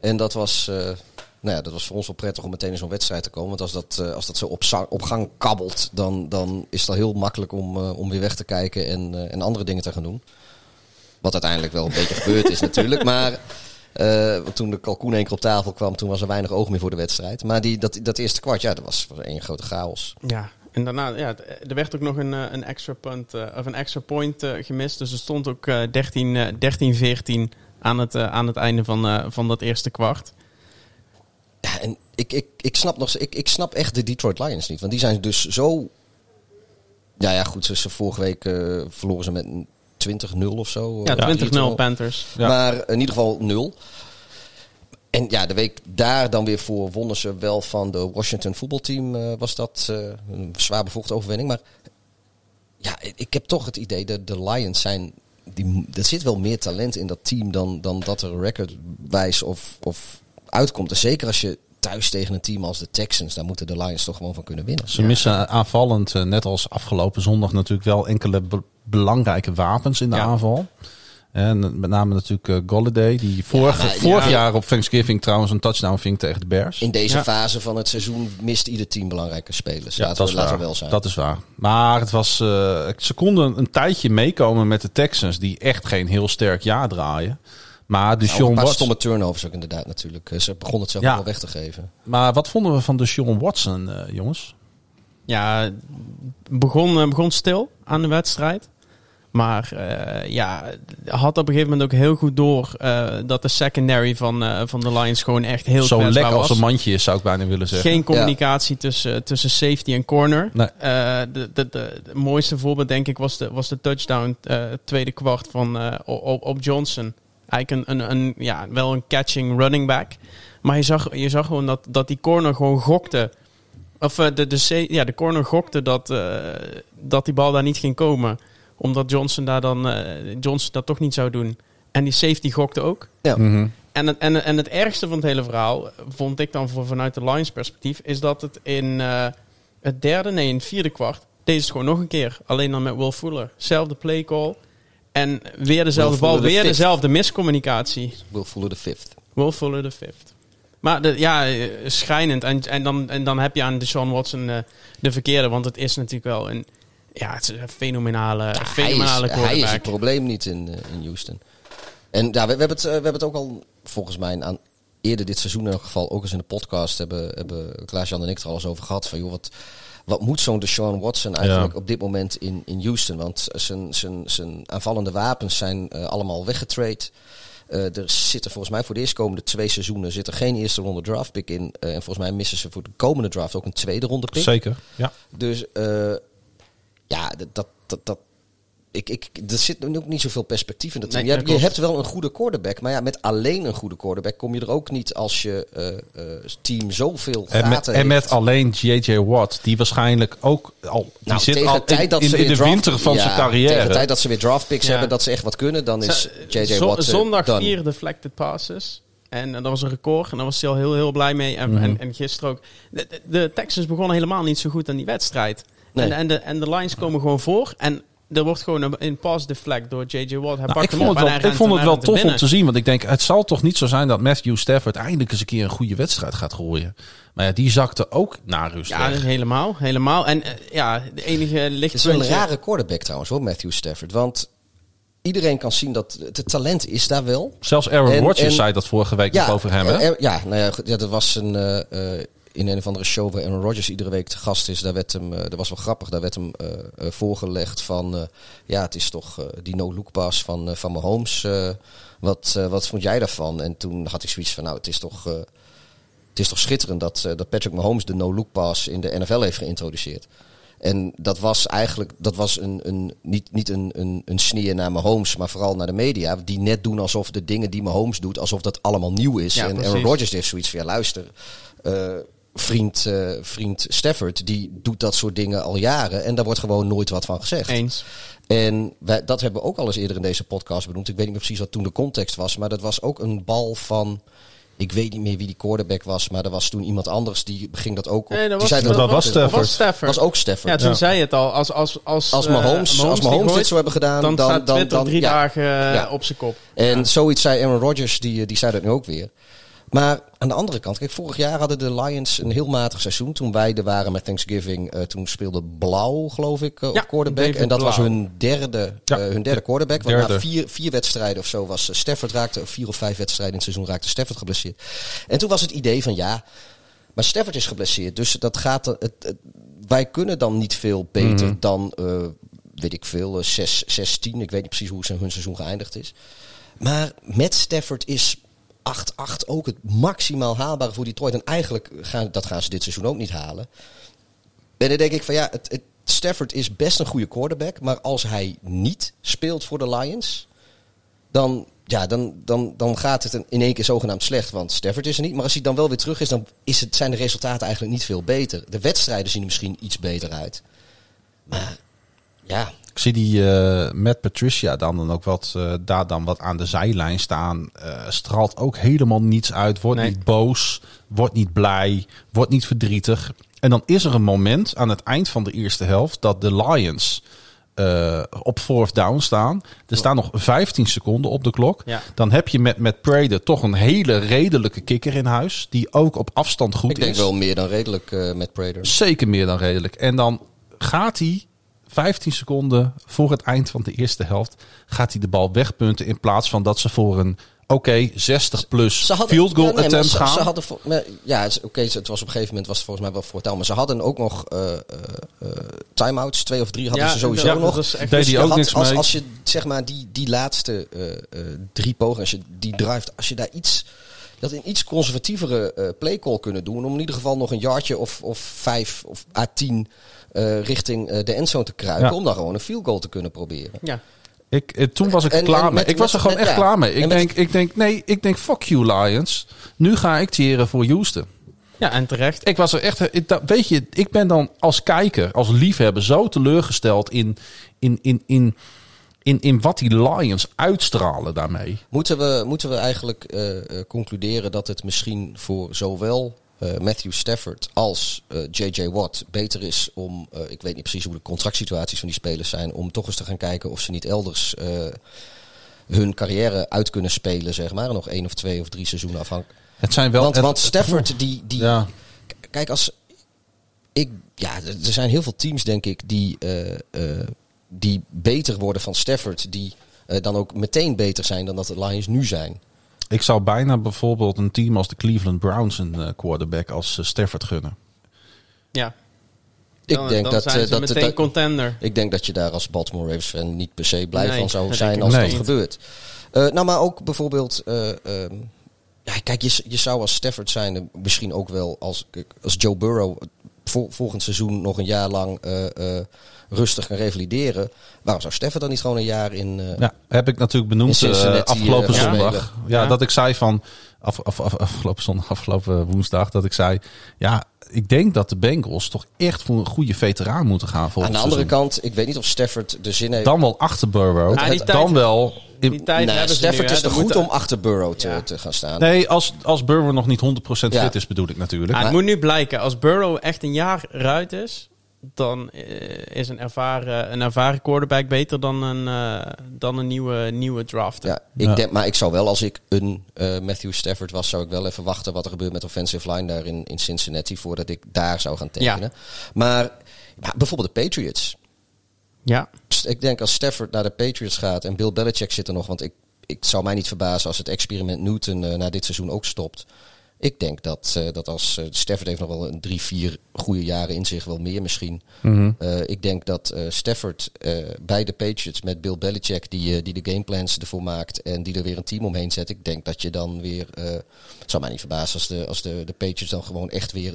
En dat was Nou ja, dat was voor ons wel prettig om meteen in zo'n wedstrijd te komen. Want als dat zo op gang kabbelt, dan is dat heel makkelijk om weer weg te kijken en andere dingen te gaan doen. Wat uiteindelijk wel een beetje gebeurd is natuurlijk. Maar toen de kalkoen één keer op tafel kwam, toen was er weinig oog meer voor de wedstrijd. Maar dat eerste kwart, ja, dat was één grote chaos. Ja. En daarna, ja, er werd ook nog een extra punt of een extra point gemist. Dus er stond ook 13-14 aan het einde van dat eerste kwart. Ja, en ik snap echt de Detroit Lions niet. Want die zijn dus zo... Ja, goed, ze vorige week verloren ze met 20-0 of zo. Ja, 20-0 Panthers. Ja. Maar in ieder geval 0. En ja, de week daar dan weer voor wonnen ze wel van de Washington Football Team. Was dat een zwaar bevochten overwinning. Maar ja, ik heb toch het idee dat de Lions zijn... Er zit wel meer talent in dat team dan dat er recordwijs of uitkomt. En zeker als je thuis tegen een team als de Texans... daar moeten de Lions toch gewoon van kunnen winnen. Ze missen aanvallend, net als afgelopen zondag... natuurlijk wel enkele belangrijke wapens in de aanval... En met name natuurlijk Golladay, die vorig jaar op Thanksgiving trouwens een touchdown ving tegen de Bears. In deze fase van het seizoen mist ieder team belangrijke spelers. Ja, laten we wel zijn. Dat is waar. Maar het was, ze konden een tijdje meekomen met de Texans, die echt geen heel sterk jaar draaien. Maar Deshaun Watson... stomme turnovers ook inderdaad natuurlijk. Ze begonnen het zelf wel weg te geven. Maar wat vonden we van Deshaun Watson, jongens? Ja, begon stil aan de wedstrijd. Maar had op een gegeven moment ook heel goed door dat de secondary van de Lions gewoon echt heel kwetsbaar was. Zo lekker als een mandje is, zou ik bijna willen zeggen. Geen communicatie tussen safety en corner. Nee. Het mooiste voorbeeld, denk ik, was de touchdown tweede kwart op Johnson. Eigenlijk wel een catching running back. Maar je zag gewoon dat die corner gewoon gokte. Of de corner gokte dat die bal daar niet ging komen. Omdat Johnson dat toch niet zou doen. En die safety gokte ook. Ja. Mm-hmm. En het ergste van het hele verhaal, vond ik dan vanuit de Lions perspectief, is dat het in het vierde kwart, deed het gewoon nog een keer. Alleen dan met Will Fuller. Zelfde play call. En weer dezelfde bal, weer dezelfde miscommunicatie. Will Fuller the fifth. Maar schrijnend. En dan heb je aan Deshaun Watson de verkeerde. Want het is natuurlijk wel een... Ja, het is een fenomenale quarterback. Hij is het probleem niet in Houston. En ja, we hebben het ook al, volgens mij, aan eerder dit seizoen in elk geval, ook eens in de podcast, hebben Klaas-Jan en ik er al eens over gehad. Van joh, wat moet zo'n Deshaun Watson eigenlijk op dit moment in Houston? Want zijn aanvallende wapens zijn allemaal weggetrade. Er zitten volgens mij voor de eerstkomende 2 seizoenen geen eerste ronde draftpick in. En volgens mij missen ze voor de komende draft ook een tweede ronde pick. Zeker, ja. Dus... er zit ook niet zoveel perspectief in dat team. Je hebt wel een goede quarterback, maar ja, met alleen een goede quarterback kom je er ook niet als je team zoveel gaten heeft. En met alleen J.J. Watt, die waarschijnlijk ook al in de winter van zijn carrière. Tegen de tijd dat ze weer draftpicks hebben, dat ze echt wat kunnen, dan is J.J. Watt zondag 4 deflected passes. En dat was een record. En daar was hij al heel, heel blij mee. En, en gisteren ook. De Texans begonnen helemaal niet zo goed aan die wedstrijd. Nee. En de Lions komen gewoon voor. En er wordt gewoon een pass deflect door J.J. Watt. Ik vond het wel tof om te zien. Want ik denk, het zal toch niet zo zijn dat Matthew Stafford eindelijk eens een keer een goede wedstrijd gaat gooien. Maar ja, die zakte ook naar rust. Ja, dus helemaal. En de enige lichtpuntje... Het is wel een rare quarterback trouwens hoor, Matthew Stafford. Want... Iedereen kan zien dat het talent is daar wel. Zelfs Aaron Rodgers zei dat vorige week nog over hem. Hè? Dat was in een of andere show waar Aaron Rodgers iedere week te gast is. Dat was wel grappig. Daar werd hem voorgelegd van... het is toch die no-look pass van Mahomes. Wat vond jij daarvan? En toen had ik zoiets van... Nou, het is toch schitterend dat Patrick Mahomes de no-look pass in de NFL heeft geïntroduceerd. En dat was niet een sneer naar Mahomes, maar vooral naar de media. Die net doen alsof de dingen die Mahomes doet, alsof dat allemaal nieuw is. Ja, en Aaron Rodgers heeft zoiets van, luister, vriend Stafford, die doet dat soort dingen al jaren. En daar wordt gewoon nooit wat van gezegd. Eens. En dat hebben we ook al eens eerder in deze podcast benoemd. Ik weet niet meer precies wat toen de context was, maar dat was ook een bal van... Ik weet niet meer wie die quarterback was, maar er was toen iemand anders die ging dat ook op. Nee, dat was Stafford. Was ook Stafford. Ja, toen zei het al. Als Mahomes dit zo hebben gedaan, dan staat Twitter 3 dagen op zijn kop. En zoiets zei Aaron Rodgers, die zei dat nu ook weer. Maar aan de andere kant, kijk, vorig jaar hadden de Lions een heel matig seizoen. Toen wij er waren met Thanksgiving, toen speelde Blauw, geloof ik, op quarterback. David en dat Blauw was hun derde quarterback. Want na vier wedstrijden of zo was Stafford raakte, 4 of 5 wedstrijden in het seizoen raakte Stafford geblesseerd. En toen was het idee van ja, maar Stafford is geblesseerd. Dus dat gaat, wij kunnen dan niet veel beter dan, weet ik veel, 6-10. Ik weet niet precies hoe hun seizoen geëindigd is. Maar met Stafford is 8-8 ook het maximaal haalbare voor Detroit. En eigenlijk gaan ze dit seizoen ook niet halen. En dan denk ik van ja, Stafford is best een goede quarterback. Maar als hij niet speelt voor de Lions, dan gaat het in één keer zogenaamd slecht. Want Stafford is er niet. Maar als hij dan wel weer terug is, dan zijn de resultaten eigenlijk niet veel beter. De wedstrijden zien er misschien iets beter uit. Maar ja, ik zie die Matt Patricia dan ook wat daar dan wat aan de zijlijn staan. Straalt ook helemaal niets uit. Wordt niet boos. Wordt niet blij. Wordt niet verdrietig. En dan is er een moment aan het eind van de eerste helft dat de Lions op fourth down staan. Er staan nog 15 seconden op de klok. Ja. Dan heb je met Pieter toch een hele redelijke kikker in huis. Die ook op afstand goed is. Ik denk wel meer dan redelijk met Pieter. Zeker meer dan redelijk. En dan gaat hij 15 seconden voor het eind van de eerste helft gaat hij de bal wegpunten in plaats van dat ze voor een 60 plus field goal attempt gaan. Ze hadden het was op een gegeven moment was het volgens mij wel voortaal, maar ze hadden ook nog time-outs, 2 of 3 hadden ze sowieso nog. Deed dus die ook niks mee. Als je zeg maar die laatste 3 pogingen, als je die drive, als je daar dat in iets conservatievere playcall kunnen doen om in ieder geval nog een yardje of 5 of à 10 richting de endzone te kruipen om daar gewoon een field goal te kunnen proberen. Ja. Toen was ik klaar mee. Ik was er gewoon echt klaar mee. Ik denk fuck you Lions. Nu ga ik tieren voor Houston. Ja, en terecht. Ik was er echt. Weet je, ik ben dan als kijker, als liefhebber zo teleurgesteld in wat die Lions uitstralen daarmee. Moeten we eigenlijk concluderen dat het misschien voor zowel Matthew Stafford als J.J. Watt beter is om, ik weet niet precies hoe de contractsituaties van die spelers zijn, om toch eens te gaan kijken of ze niet elders hun carrière uit kunnen spelen, zeg maar. Nog 1 of 2 of 3 seizoenen afhankelijk. Het zijn wel. Want Stafford die kijk, als ik, er zijn heel veel teams denk ik die beter worden van Stafford, die dan ook meteen beter zijn dan dat de Lions nu zijn. Ik zou bijna bijvoorbeeld een team als de Cleveland Browns een quarterback als Stafford gunnen. Ja. Ik denk dat contender. Ik denk dat je daar als Baltimore Ravens fan niet per se blij van zou zijn als dat gebeurt. Maar ook bijvoorbeeld kijk, je zou als Stafford zijn misschien ook wel als Joe Burrow volgend seizoen nog een jaar lang rustig gaan revalideren. Waarom zou Stafford dan niet gewoon een jaar in? Heb ik natuurlijk benoemd afgelopen zondag. Ja, dat ik zei van afgelopen zondag, afgelopen woensdag, dat ik zei, ja, ik denk dat de Bengals toch echt voor een goede veteraan moeten gaan volgend seizoen. Aan de andere kant, ik weet niet of Stafford de zin heeft. Dan wel achter Burrow. Dan wel. Stafford is te goed om achter Burrow te gaan staan. Nee, als Burrow nog niet 100% fit is, bedoel ik natuurlijk. Het moet nu blijken. Als Burrow echt een jaar eruit is, dan is een ervaren quarterback beter dan een nieuwe draft. Ja, ik zou wel, als ik een Matthew Stafford was, zou ik wel even wachten wat er gebeurt met offensive line daar in Cincinnati voordat ik daar zou gaan tekenen. Ja. Maar bijvoorbeeld de Patriots. Ja. Ik denk als Stafford naar de Patriots gaat en Bill Belichick zit er nog, want ik zou mij niet verbazen als het experiment Newton na dit seizoen ook stopt. Ik denk dat als Stafford heeft nog wel een 3-4 goede jaren in zich, wel meer misschien. Mm-hmm. Ik denk dat Stafford bij de Patriots met Bill Belichick, die de gameplans ervoor maakt en die er weer een team omheen zet. Ik denk dat je dan weer, het zou mij niet verbazen als de Patriots dan gewoon echt weer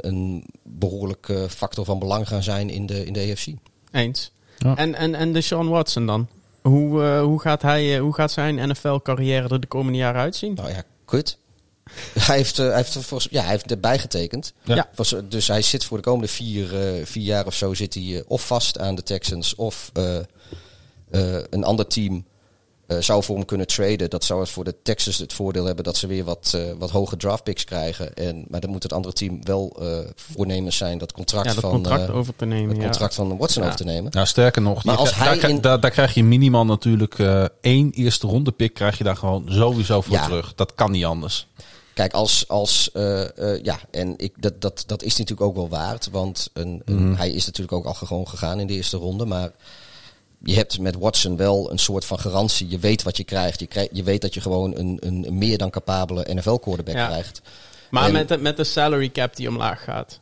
een behoorlijke factor van belang gaan zijn in de AFC. Eens. Ja. En Deshaun Watson dan? Hoe gaat zijn NFL-carrière er de komende jaren uitzien? Nou ja, kut. Hij heeft erbij getekend. Ja. Dus hij zit voor de komende vier jaar of zo zit hij of vast aan de Texans of een ander team zou voor hem kunnen traden. Dat zou het voor de Texans het voordeel hebben dat ze weer wat hoge draftpicks krijgen. Maar dan moet het andere team wel voornemens zijn dat contract, ja, dat van, contract over te nemen, het contract van Watson over te nemen. Nou, sterker nog, maar als daar krijg je minimaal natuurlijk 1 eerste ronde pick krijg je daar gewoon sowieso voor terug. Dat kan niet anders. Kijk, dat is natuurlijk ook wel waard. Want hij is natuurlijk ook al gewoon gegaan in de eerste ronde. Maar je hebt met Watson wel een soort van garantie. Je weet wat je krijgt. Je weet dat je gewoon een meer dan capabele NFL-quarterback krijgt. Maar met de salary cap die omlaag gaat.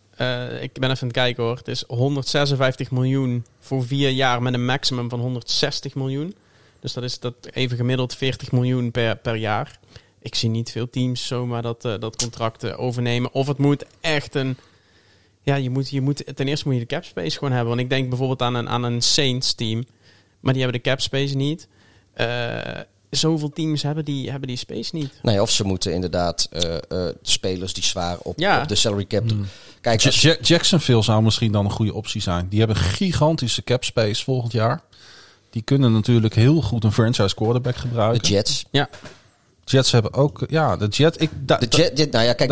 Ik ben even aan het kijken hoor. Het is 156 miljoen voor 4 jaar met een maximum van 160 miljoen. Dus dat is even gemiddeld 40 miljoen per jaar. Ik zie niet veel teams zomaar dat contract overnemen. Of het moet echt ten eerste moet je de cap space gewoon hebben. Want ik denk bijvoorbeeld aan een Saints team. Maar die hebben de cap space niet. Zoveel teams hebben die space niet. Nee, of ze moeten inderdaad spelers die zwaar op de salary cap... Kijk, Jacksonville zou misschien dan een goede optie zijn. Die hebben gigantische cap space volgend jaar. Die kunnen natuurlijk heel goed een franchise quarterback gebruiken. De Jets. Ja. Jets hebben ook... Ja, de Jets... De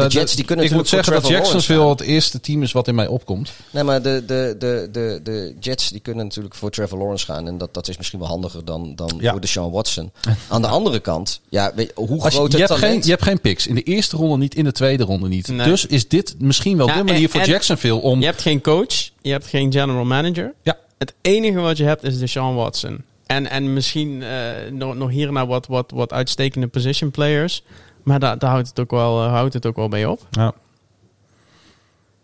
Jets die kunnen natuurlijk... Ik moet zeggen dat Jacksonville het eerste team is wat in mij opkomt. Nee, maar de Jets die kunnen natuurlijk voor Trevor Lawrence gaan. En dat is misschien wel handiger dan voor Deshaun Watson. Aan de andere kant... Ja, hoe groot het talent... Je hebt geen picks. In de eerste ronde niet, in de tweede ronde niet. Nee. Dus is dit misschien wel de manier voor Jacksonville om... Je hebt geen coach. Je hebt geen general manager. Ja. Het enige wat je hebt is Deshaun Watson. En misschien nog hierna wat uitstekende position players. Maar daar houdt het ook wel mee op. Ja.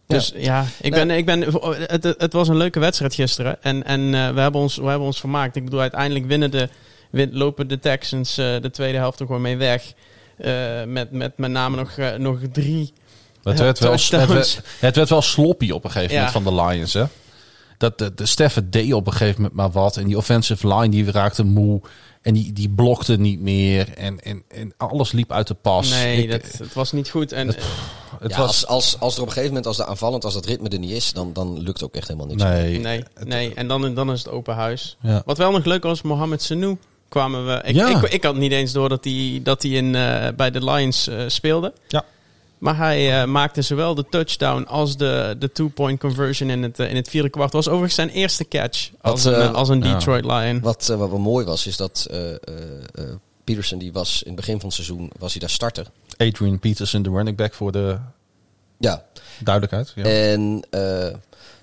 Dus het was een leuke wedstrijd gisteren. En we hebben ons vermaakt. Ik bedoel, uiteindelijk lopen de Texans de tweede helft er gewoon mee weg. Met name nog 3. Het werd wel sloppy op een gegeven moment van de Lions, hè? Dat de Stafford deed op een gegeven moment maar wat. En die offensive line die raakte moe. En die blokte niet meer. En alles liep uit de pas. Nee, het was niet goed. Als er op een gegeven moment, als de aanvallend, als dat ritme er niet is, dan lukt ook echt helemaal niks. Nee. En dan is het open huis. Ja. Wat wel nog leuk was, Mohamed Sanu kwamen we. Ik had niet eens door dat hij bij de Lions speelde. Ja. Maar hij maakte zowel de touchdown als de 2-point conversion in het vierde kwart. Was overigens zijn eerste catch als een Detroit Lion. Wat wel mooi was, is dat Peterson, die was in het begin van het seizoen, was hij daar starter. Adrian Peterson, de running back voor de duidelijkheid. Ja. En je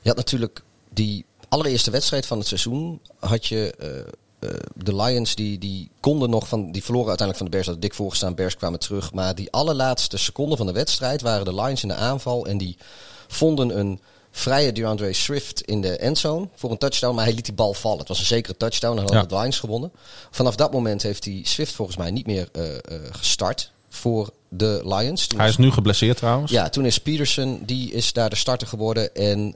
had natuurlijk die allereerste wedstrijd van het seizoen, had je... de Lions die konden nog die verloren uiteindelijk van de Bears, hadden dik voorgestaan, Bears kwamen terug, maar die allerlaatste seconden van de wedstrijd waren de Lions in de aanval en die vonden een vrije DeAndre Swift in de endzone voor een touchdown, maar hij liet die bal vallen. Het was een zekere touchdown en hadden de Lions gewonnen. Vanaf dat moment heeft die Swift volgens mij niet meer gestart voor de Lions. Toen hij is nu geblesseerd trouwens. Ja, toen is Peterson, die is daar de starter geworden en...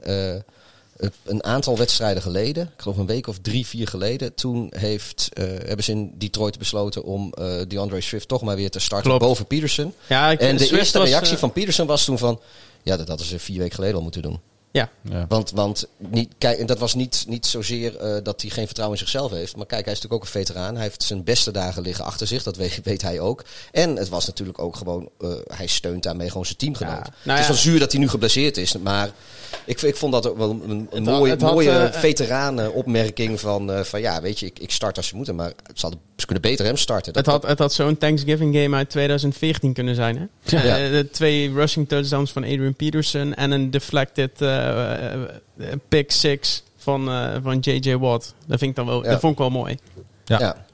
een aantal wedstrijden geleden, ik geloof een week of 3-4 geleden, toen hebben ze in Detroit besloten om DeAndre Swift toch maar weer te starten boven Peterson. Ja, en de eerste reactie van Peterson was toen van, dat hadden ze 4 weken geleden al moeten doen. Ja. Want dat was niet zozeer dat hij geen vertrouwen in zichzelf heeft. Maar kijk, hij is natuurlijk ook een veteraan. Hij heeft zijn beste dagen liggen achter zich. Dat weet hij ook. En het was natuurlijk ook gewoon... hij steunt daarmee gewoon zijn teamgenoot. Ja. Het is wel zuur dat hij nu geblesseerd is. Maar ik vond dat ook wel een mooie veteranenopmerking van... Ja, weet je, ik start als ze moeten. Maar ze kunnen beter hem starten. Het had zo'n Thanksgiving game uit 2014 kunnen zijn, hè? Ja. De 2 rushing touchdowns van Adrian Peterson en een deflected... pick 6 van J.J. Watt. Dat vond ik wel mooi. Ja.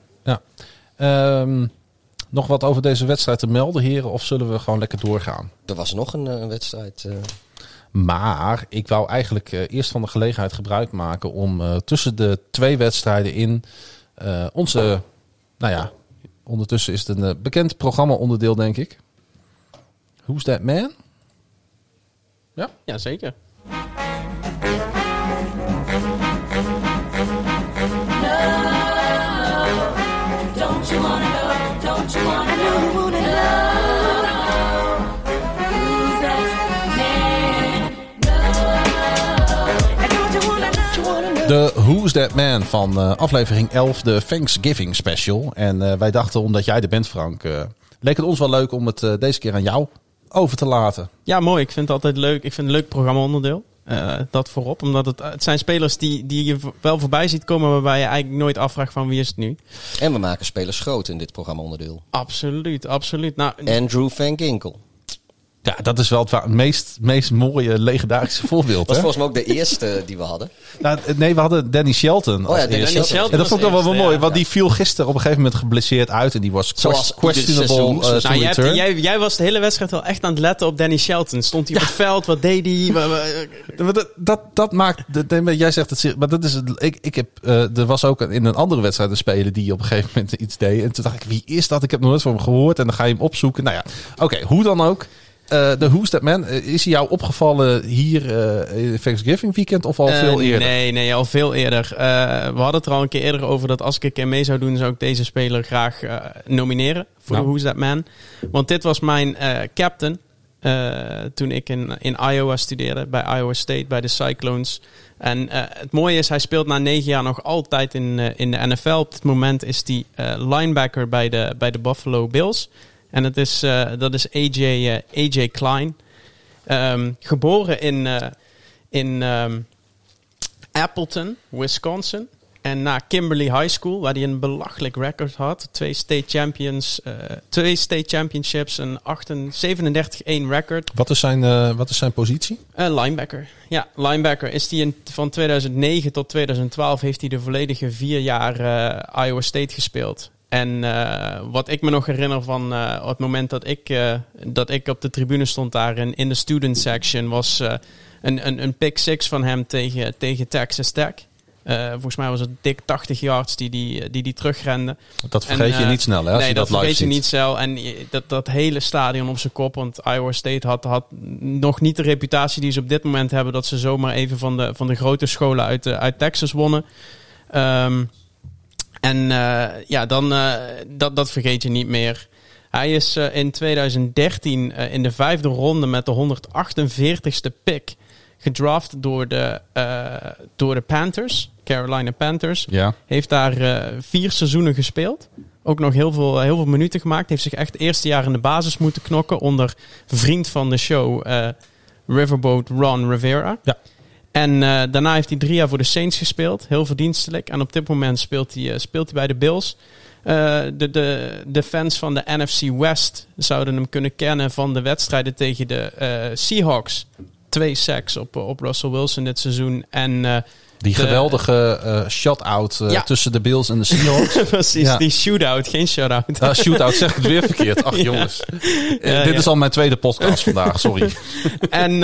Nog wat over deze wedstrijd te melden, heren? Of zullen we gewoon lekker doorgaan? Er was nog een wedstrijd. Maar ik wou eigenlijk eerst van de gelegenheid gebruik maken om tussen de 2 wedstrijden in onze... ondertussen is het een bekend programma-onderdeel, denk ik. Who's That Man? Ja, zeker. De Who's That Man van aflevering 11, de Thanksgiving special. En wij dachten, omdat jij er bent, Frank, leek het ons wel leuk om het deze keer aan jou over te laten. Ja, mooi. Ik vind het altijd leuk. Ik vind het een leuk programma-onderdeel. Dat voorop, omdat het zijn spelers die je wel voorbij ziet komen, waarbij je eigenlijk nooit afvraagt van wie is het nu. En we maken spelers groot in dit programma-onderdeel. Absoluut, absoluut. Nou, Andrew Van Ginkel. Ja, dat is wel het meest mooie, legendarische voorbeeld. Dat was volgens mij ook de eerste die we hadden. Nou, nee, we hadden Danny Shelton. Oh ja, Danny Shelton. En dat vond ik wel mooi, want die viel gisteren op een gegeven moment geblesseerd uit. En die was questionable to return. Jij was de hele wedstrijd wel echt aan het letten op Danny Shelton. Stond hij op het veld? Wat deed hij? Dat maakt... Jij zegt het... Maar dat is het... Er was ook in een andere wedstrijd een speler die op een gegeven moment iets deed. En toen dacht ik, wie is dat? Ik heb nog nooit van hem gehoord. En dan ga je hem opzoeken. Nou ja, oké, hoe dan ook. De Who's That Man, is hij jou opgevallen hier in Thanksgiving weekend of al veel eerder? Nee, al veel eerder. We hadden het er al een keer eerder over dat als ik een keer mee zou doen, zou ik deze speler graag nomineren voor de Who's That Man. Want dit was mijn captain toen ik in Iowa studeerde, bij Iowa State, bij de Cyclones. En het mooie is, hij speelt na 9 jaar nog altijd in de NFL. Op dit moment is hij linebacker bij de Buffalo Bills. En dat is AJ Klein. Geboren in Appleton, Wisconsin. En na Kimberly High School, waar hij een belachelijk record had. 2 state championships, een 37-1 record. Wat is zijn positie? Linebacker. Ja, linebacker. Is die van 2009 tot 2012 heeft hij de volledige 4 jaar Iowa State gespeeld. En wat ik me nog herinner van het moment dat ik op de tribune stond daar in de student section, was een pick six van hem tegen Texas Tech. Volgens mij was het dik 80 yards die terugrende. Dat vergeet je niet snel, hè? Als nee, je dat vergeet je ziet. Niet snel. En dat hele stadion op zijn kop. Want Iowa State had nog niet de reputatie die ze op dit moment hebben, dat ze zomaar even van de grote scholen uit Texas wonnen. En dat vergeet je niet meer. Hij is in 2013 in de 5e ronde met de 148ste pick gedraft door de Panthers, Carolina Panthers. Ja. Heeft daar 4 seizoenen gespeeld. Ook nog heel veel minuten gemaakt. Heeft zich echt het eerste jaar in de basis moeten knokken onder vriend van de show Riverboat Ron Rivera. Ja. En daarna heeft hij 3 jaar voor de Saints gespeeld. Heel verdienstelijk. En op dit moment speelt hij bij de Bills. De fans van de NFC West zouden hem kunnen kennen van de wedstrijden tegen de Seahawks. 2 sacks op Russell Wilson dit seizoen. En die geweldige shutout tussen de Bills en de Seahawks. Precies, ja. Die shootout, geen shutout. Shootout, zeg het weer verkeerd. Ach jongens, dit is al mijn tweede podcast vandaag, sorry. En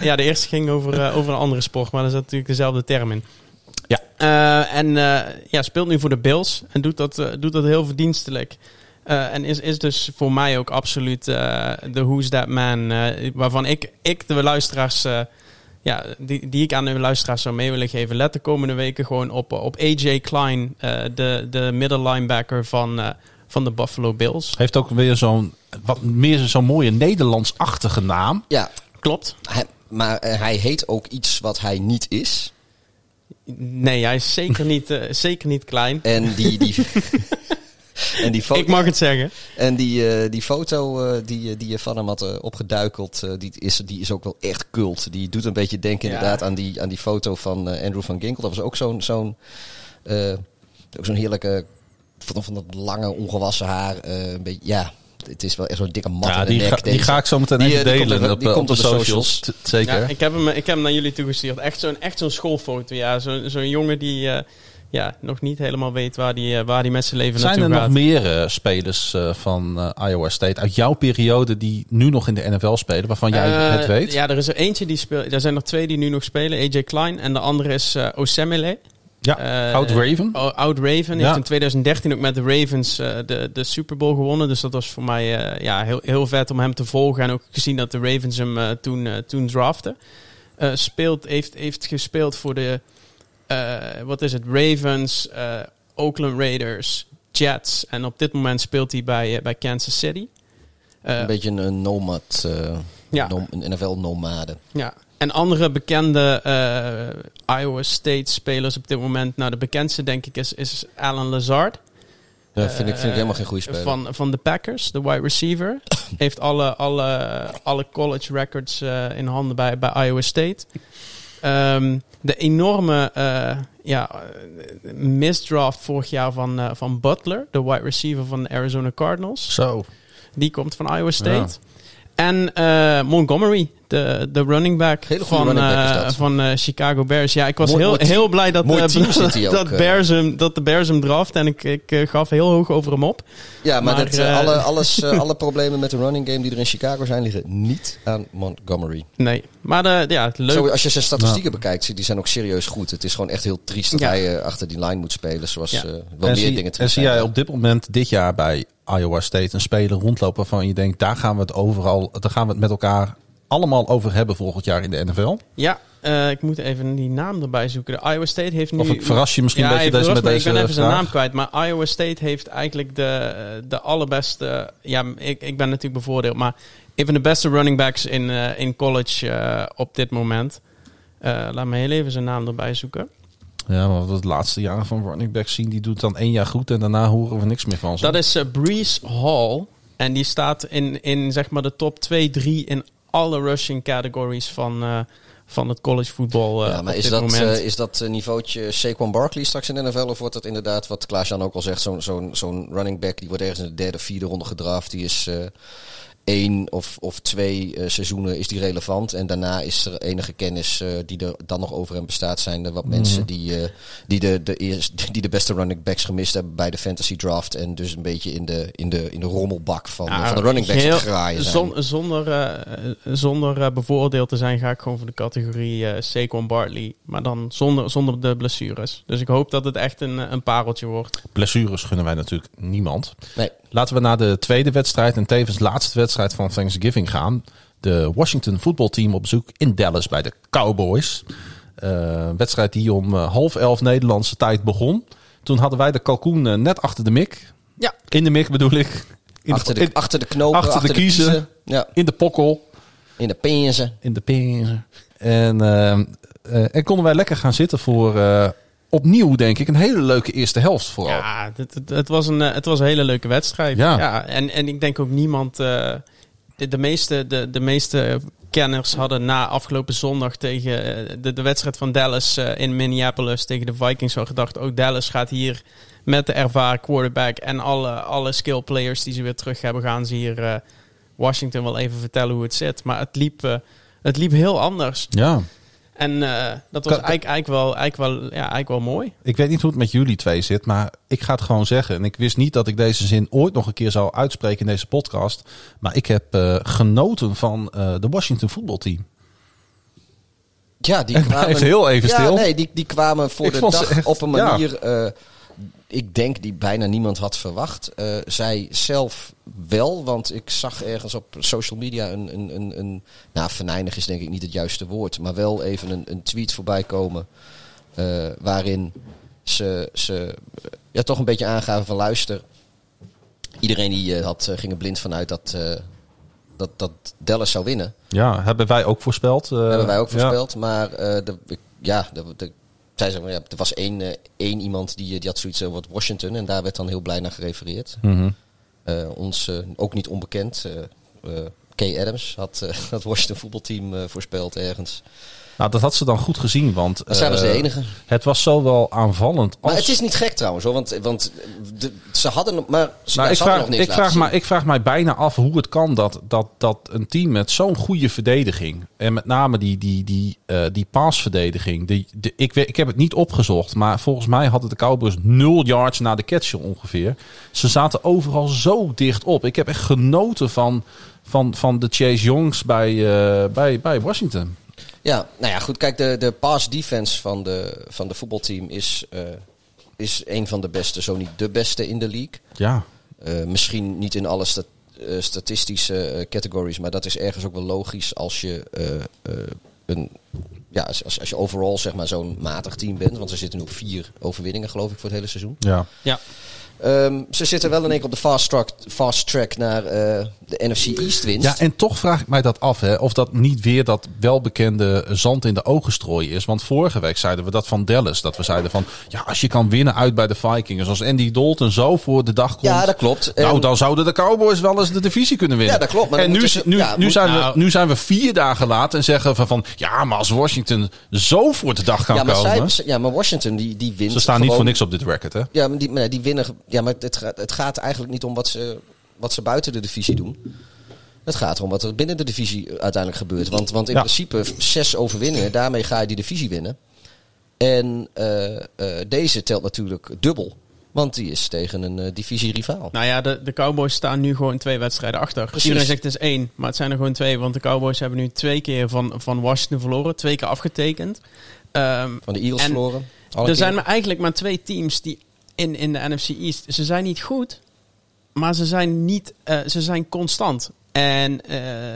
de eerste ging over een andere sport, maar daar zat natuurlijk dezelfde term in. Ja. Speelt nu voor de Bills en doet dat heel verdienstelijk. En is dus voor mij ook absoluut de Who's That Man, waarvan ik de luisteraars... die ik aan de luisteraars zou mee willen geven. Let de komende weken gewoon op AJ Klein, de middle linebacker van de Buffalo Bills. Heeft ook weer zo'n mooie Nederlands-achtige naam. Ja, klopt. Maar hij heet ook iets wat hij niet is. Nee, hij is zeker niet klein. En die en die foto, ik mag het zeggen. En die foto die je van hem had opgeduikeld, die is ook wel echt cult. Die doet een beetje denken inderdaad aan die foto van Andrew Van Ginkel. Dat was ook zo'n heerlijke, van dat lange ongewassen haar. Een beetje, ja, het is wel echt zo'n dikke mat in de nek. Die ga ik zo meteen even delen op de socials. Zeker. Ja, ik heb hem naar jullie toegestuurd. Echt zo'n schoolfoto. Ja. Zo'n jongen die... nog niet helemaal weet waar die met zijn leven naartoe gaat. Zijn er nog meer spelers van Iowa State uit jouw periode die nu nog in de NFL spelen, waarvan jij het weet? Ja, er is er eentje die speelt. Er zijn er 2 die nu nog spelen, AJ Klein. En de andere is Osemele. Ja, Oud-Raven. Oud-Raven heeft in 2013 ook met de Ravens de Super Bowl gewonnen. Dus dat was voor mij heel, heel vet om hem te volgen. En ook gezien dat de Ravens hem toen draften. Heeft gespeeld voor de... wat is het? Ravens, Oakland Raiders, Jets. En op dit moment speelt hij bij Kansas City. Een beetje een nomad. Een NFL-nomade. Ja, En andere bekende Iowa State spelers op dit moment. Nou, de bekendste denk ik is Alan Lazard. Ja, vind ik helemaal geen goede speler. Van de Packers, de wide receiver. Heeft alle college records in handen bij Iowa State. De enorme misdraft vorig jaar van Butler, de wide receiver van de Arizona Cardinals. Zo. Die komt van Iowa State. Ja. En Montgomery, de running back van Chicago Bears. Ja, ik was heel blij dat de Bears hem draft. En ik gaf heel hoog over hem op. Ja, maar alle problemen met de running game die er in Chicago zijn... liggen niet aan Montgomery. Nee, maar leuk. Zo, als je zijn statistieken bekijkt, die zijn ook serieus goed. Het is gewoon echt heel triest dat hij achter die line moet spelen. Zoals wel meer dingen terug. En zie jij op dit moment, dit jaar bij Iowa State... een speler rondlopen waarvan je denkt... daar gaan we het met elkaar... allemaal over hebben volgend jaar in de NFL. Ja, ik moet even die naam erbij zoeken. De Iowa State heeft nu... Of ik verras je misschien een beetje met deze vraag. Ik ben even zijn naam kwijt. Maar Iowa State heeft eigenlijk de allerbeste... Ja, ik ben natuurlijk bevoordeeld. Maar een van de beste running backs in college op dit moment. Laat me heel even zijn naam erbij zoeken. Ja, maar wat we het laatste jaar van running backs zien... die doet dan 1 jaar goed en daarna horen we niks meer van ze. Dat is Breece Hall. En die staat in zeg maar de top 2, 3 in alle rushing categories van het collegevoetbal maar op dit moment. Is dat niveautje Saquon Barkley straks in de NFL? Of wordt dat inderdaad, wat Klaas-Jan ook al zegt... zo'n running back, die wordt ergens in de 3e, 4e ronde gedraft. Die is 1 of 2 seizoenen is die relevant. En daarna is er enige kennis die er dan nog over hem bestaat. Zijn er wat mensen die de beste running backs gemist hebben bij de fantasy draft. En dus een beetje in de rommelbak van de running backs graaien zijn. Zonder bevoordeeld te zijn ga ik gewoon voor de categorie Saquon Barkley. Maar dan zonder de blessures. Dus ik hoop dat het echt een pareltje wordt. Blessures gunnen wij natuurlijk niemand. Nee. Laten we naar de tweede wedstrijd en tevens laatste wedstrijd van Thanksgiving gaan. De Washington Football Team op bezoek in Dallas bij de Cowboys. Wedstrijd die om 10:30 Nederlandse tijd begon. Toen hadden wij de kalkoen net achter de mik. Ja. In de mik bedoel ik. Achter de knopen. Achter de kiezen. Ja. In de pokkel. In de pinzen. In de pinzen. En konden wij lekker gaan zitten voor... opnieuw, denk ik, een hele leuke eerste helft vooral. Ja, het was een hele leuke wedstrijd. Ja. Ja, en ik denk ook niemand... De meeste kenners hadden na afgelopen zondag tegen de wedstrijd van Dallas in Minneapolis tegen de Vikings al gedacht... ook Dallas gaat hier met de ervaren quarterback en alle skill players die ze weer terug hebben... gaan ze hier Washington wel even vertellen hoe het zit. Maar het liep heel anders. Ja. En dat was eigenlijk wel mooi. Ik weet niet hoe het met jullie twee zit, maar ik ga het gewoon zeggen. En ik wist niet dat ik deze zin ooit nog een keer zou uitspreken in deze podcast. Maar ik heb genoten van de Washington voetbalteam. Ja, die kwamen... Even heel even stil. Ja, nee, die kwamen voor de dag echt, op een manier... Ja. Ik denk die bijna niemand had verwacht. Zij zelf wel, want ik zag ergens op social media een venijnig is denk ik niet het juiste woord, maar wel even een tweet voorbij komen waarin ze toch een beetje aangaven van luister. Iedereen die ging er blind vanuit dat Dallas zou winnen. Ja, hebben wij ook voorspeld. Maar zij zeggen, ja, er was één iemand die had zoiets over Washington. En daar werd dan heel blij naar gerefereerd. Mm-hmm. Ons ook niet onbekend. Kay Adams had het Washington voetbalteam voorspeld ergens. Nou, dat had ze dan goed gezien, want... zij was de enige. Het was zowel aanvallend als... Maar het is niet gek trouwens, hoor, want ze hadden... Maar ze hadden nog niks ik vraag mij bijna af hoe het kan dat een team met zo'n goede verdediging... en met name die paasverdediging... Ik heb het niet opgezocht, maar volgens mij hadden de Cowboys 0 yards na de catch ongeveer. Ze zaten overal zo dicht op. Ik heb echt genoten van de Chase Youngs bij Washington. Ja, nou ja, goed. Kijk, de pass defense van de voetbalteam is een van de beste, zo niet de beste in de league. Ja. Misschien niet in alle statistische categories, maar dat is ergens ook wel logisch als je een ja, als je overal zeg maar zo'n matig team bent, want ze zitten nu op 4 overwinningen geloof ik voor het hele seizoen. Ja. Ja. Ze zitten wel in één keer op de fast track naar de NFC East winst. Ja, en toch vraag ik mij dat af, hè, of dat niet weer dat welbekende zand in de ogen strooien is. Want vorige week zeiden we dat van Dallas. Dat we zeiden van, ja, als je kan winnen uit bij de Vikings. Als Andy Dalton zo voor de dag komt. Ja, dat klopt. Nou, dan zouden de Cowboys wel eens de divisie kunnen winnen. Ja, dat klopt. Maar en nu zijn we 4 dagen later en zeggen van, ja, maar als Washington zo voor de dag kan komen. Ja, maar Washington die wint. Ze staan gewoon niet voor niks op dit record, hè? Ja, maar die winnen. Ja, maar het gaat eigenlijk niet om wat ze buiten de divisie doen. Het gaat erom wat er binnen de divisie uiteindelijk gebeurt. Want in principe 6 overwinningen, daarmee ga je die divisie winnen. En deze telt natuurlijk dubbel. Want die is tegen een divisierivaal. Nou ja, de Cowboys staan nu gewoon 2 wedstrijden achter. Precies. Iedereen zegt het is 1, maar het zijn er gewoon 2. Want de Cowboys hebben nu 2 keer van Washington verloren. 2 keer afgetekend. Van de Eagles verloren. Er zijn eigenlijk maar 2 teams die in de NFC East. Ze zijn niet goed, maar ze zijn constant. En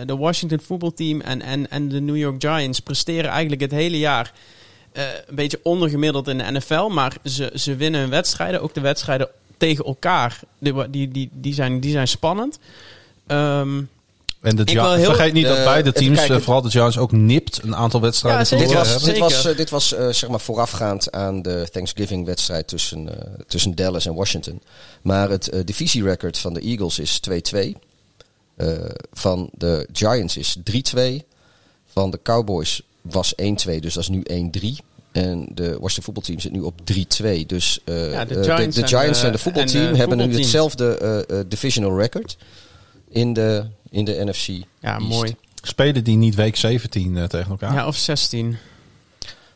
de Washington Football Team en de New York Giants presteren eigenlijk het hele jaar een beetje ondergemiddeld in de NFL. Maar ze winnen hun wedstrijden. Ook de wedstrijden tegen elkaar. Die zijn spannend. En vergeet niet dat beide teams, vooral de Giants, ook nipt een aantal wedstrijden. Ja, dit was zeg maar voorafgaand aan de Thanksgiving-wedstrijd tussen Dallas en Washington. Maar het divisierecord van de Eagles is 2-2. Van de Giants is 3-2. Van de Cowboys was 1-2, dus dat is nu 1-3. En de Washington voetbalteam zit nu op 3-2. Dus de Giants en de voetbalteam hebben nu hetzelfde divisional record in de NFC Ja, East. Mooi. Spelen die niet week 17 tegen elkaar? Ja, of 16.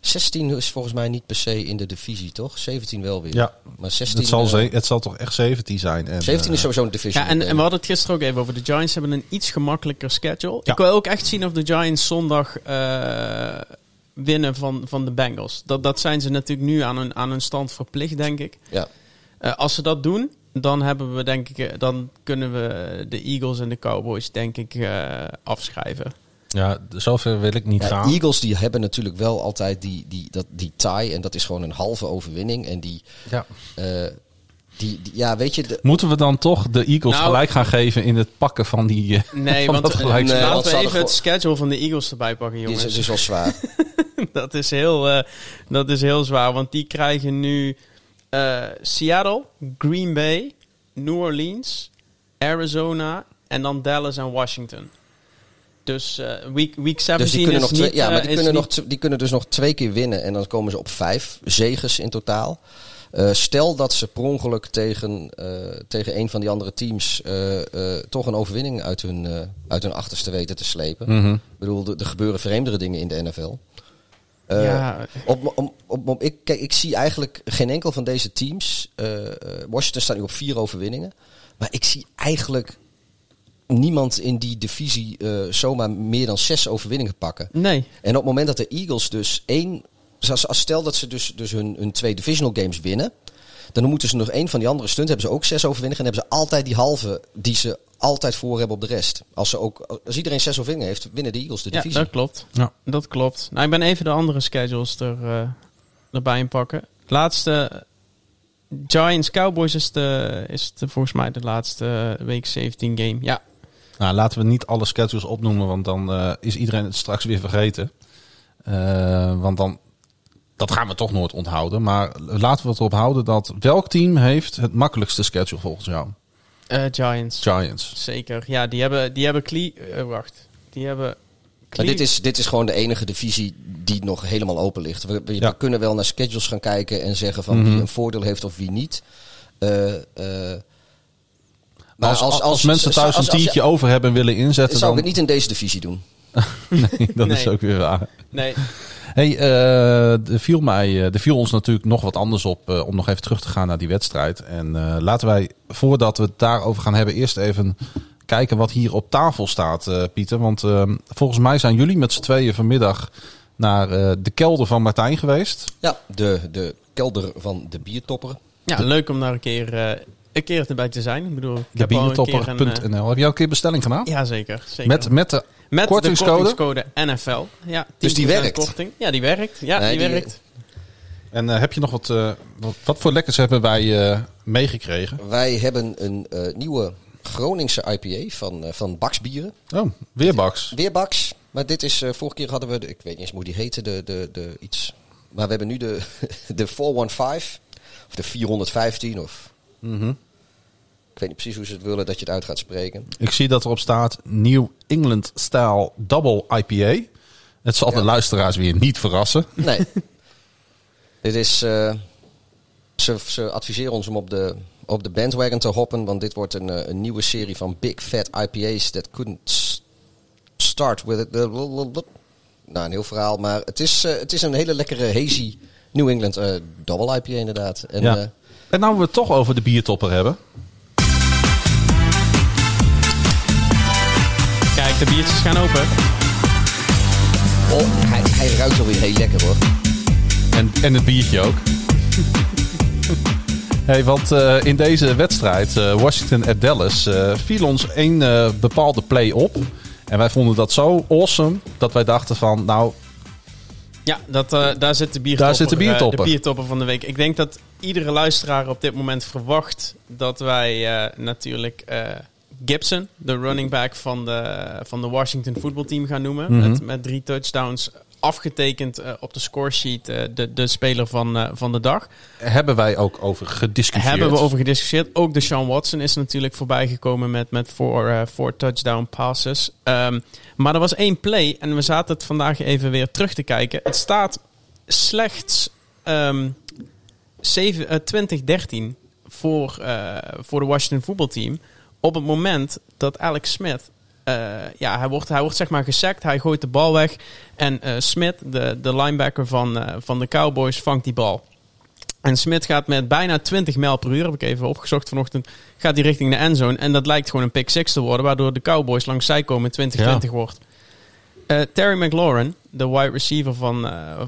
16 is volgens mij niet per se in de divisie, toch? 17 wel weer. Ja, maar 16, het zal toch echt 17 zijn. En 17 is sowieso een divisie. Ja, en we hadden het gisteren ook even over. De Giants hebben een iets gemakkelijker schedule. Ja. Ik wil ook echt zien of de Giants zondag winnen van de Bengals. Dat zijn ze natuurlijk nu aan hun stand verplicht, denk ik. Ja. Als ze dat doen, dan hebben we dan kunnen we de Eagles en de Cowboys denk ik afschrijven. Ja, zover wil ik niet gaan. De Eagles die hebben natuurlijk wel altijd die tie en dat is gewoon een halve overwinning en die. Ja. Weet je. Moeten we dan toch de Eagles gelijk gaan geven in het pakken van die. Nee, van want laten we even het schedule van de Eagles erbij pakken, jongens. Dat is wel zwaar. dat is heel zwaar, want die krijgen nu. Seattle, Green Bay, New Orleans, Arizona en dan Dallas en Washington. Dus week 17 dus is niet... die kunnen dus nog 2 keer winnen en dan komen ze op 5 zeges in totaal. Stel dat ze per ongeluk tegen een van die andere teams toch een overwinning uit hun achterste weten te slepen. Mm-hmm. Ik bedoel, er gebeuren vreemdere dingen in de NFL. Ja. Ik zie eigenlijk geen enkel van deze teams. Washington staat nu op 4 overwinningen. Maar ik zie eigenlijk niemand in die divisie zomaar meer dan 6 overwinningen pakken. Nee. En op het moment dat de Eagles dus stel dat ze dus hun 2 divisional games winnen, dan moeten ze nog 1 van die andere stunt. Hebben ze ook 6 overwinningen en hebben ze altijd die halve die ze altijd voor hebben op de rest. Als iedereen 6 overwinningen heeft, winnen de Eagles de divisie. Ja, dat klopt. Ja. Dat klopt. Nou, ik ben even de andere schedules erbij in pakken. Laatste Giants Cowboys is volgens mij de laatste week 17 game. Ja. Nou, laten we niet alle schedules opnoemen, want dan is iedereen het straks weer vergeten. Want dan dat gaan we toch nooit onthouden. Maar laten we het erop houden dat welk team heeft het makkelijkste schedule volgens jou? Giants. Zeker. Ja, die hebben maar dit is gewoon de enige divisie die nog helemaal open ligt. We kunnen wel naar schedules gaan kijken en zeggen van wie een voordeel heeft of wie niet. Maar als mensen thuis een tientje over hebben en willen inzetten, zou ik het niet in deze divisie doen. Nee, dat is ook weer raar. Nee. Hey, er viel ons natuurlijk nog wat anders op om nog even terug te gaan naar die wedstrijd. En laten wij, voordat we het daarover gaan hebben, eerst even kijken wat hier op tafel staat, Pieter. Want volgens mij zijn jullie met z'n tweeën vanmiddag naar de kelder van Martijn geweest. Ja, de kelder van de Biertopper. Ja, leuk om daar een keer erbij te zijn. Ik bedoel, ik heb al een keer heb jij ook een keer bestelling gedaan? Ja, zeker. Met de Met de kortingscode NFL. Ja, dus die werkt? Korting. Ja, die werkt. Ja, nee, die werkt. En heb je nog wat voor lekkers hebben wij meegekregen? Wij hebben een nieuwe Groningse IPA van Baks Bieren. Oh, weer Baks. Weer Baks. Maar dit is, vorige keer hadden we, ik weet niet eens hoe die heette, de iets. Maar we hebben nu de 415 of de 415 of... Mm-hmm. Ik weet niet precies hoe ze het willen dat je het uit gaat spreken. Ik zie dat erop staat New England Style Double IPA. Het zal de luisteraars weer niet verrassen. Nee. Dit is... Ze adviseren ons om op de bandwagon te hoppen. Want dit wordt een nieuwe serie van Big Fat IPA's that couldn't start with it. Nou, een heel verhaal. Maar het is een hele lekkere hazy New England Double IPA inderdaad. En, ja. En nou we het toch over de biertopper hebben. Kijk, de biertjes gaan open. Oh, hij ruikt alweer heel lekker hoor. En het biertje ook. Hey, want in deze wedstrijd, Washington at Dallas, viel ons één bepaalde play op. En wij vonden dat zo awesome dat wij dachten van, nou... Ja, daar zit de biertopper. Daar zit de biertopper van de week. Ik denk dat iedere luisteraar op dit moment verwacht dat wij natuurlijk... Gibson, de running back van de Washington Football Team gaan noemen. Mm-hmm. Met 3 touchdowns afgetekend op de scoresheet de speler van de dag. Hebben wij ook over gediscussieerd. Ook Deshaun Watson is natuurlijk voorbijgekomen met 4 touchdown passes. Maar er was één play en we zaten het vandaag even weer terug te kijken. Het staat slechts 20-13 voor de Washington Football Team. Op het moment dat Alex Smith... hij wordt zeg maar gesackt. Hij gooit de bal weg. En Smith, de linebacker van de Cowboys, vangt die bal. En Smith gaat met bijna 20 mijl per uur... heb ik even opgezocht vanochtend... gaat die richting de endzone. En dat lijkt gewoon een pick six te worden... waardoor de Cowboys langs zij komen 20-20 wordt. Terry McLaurin, de wide receiver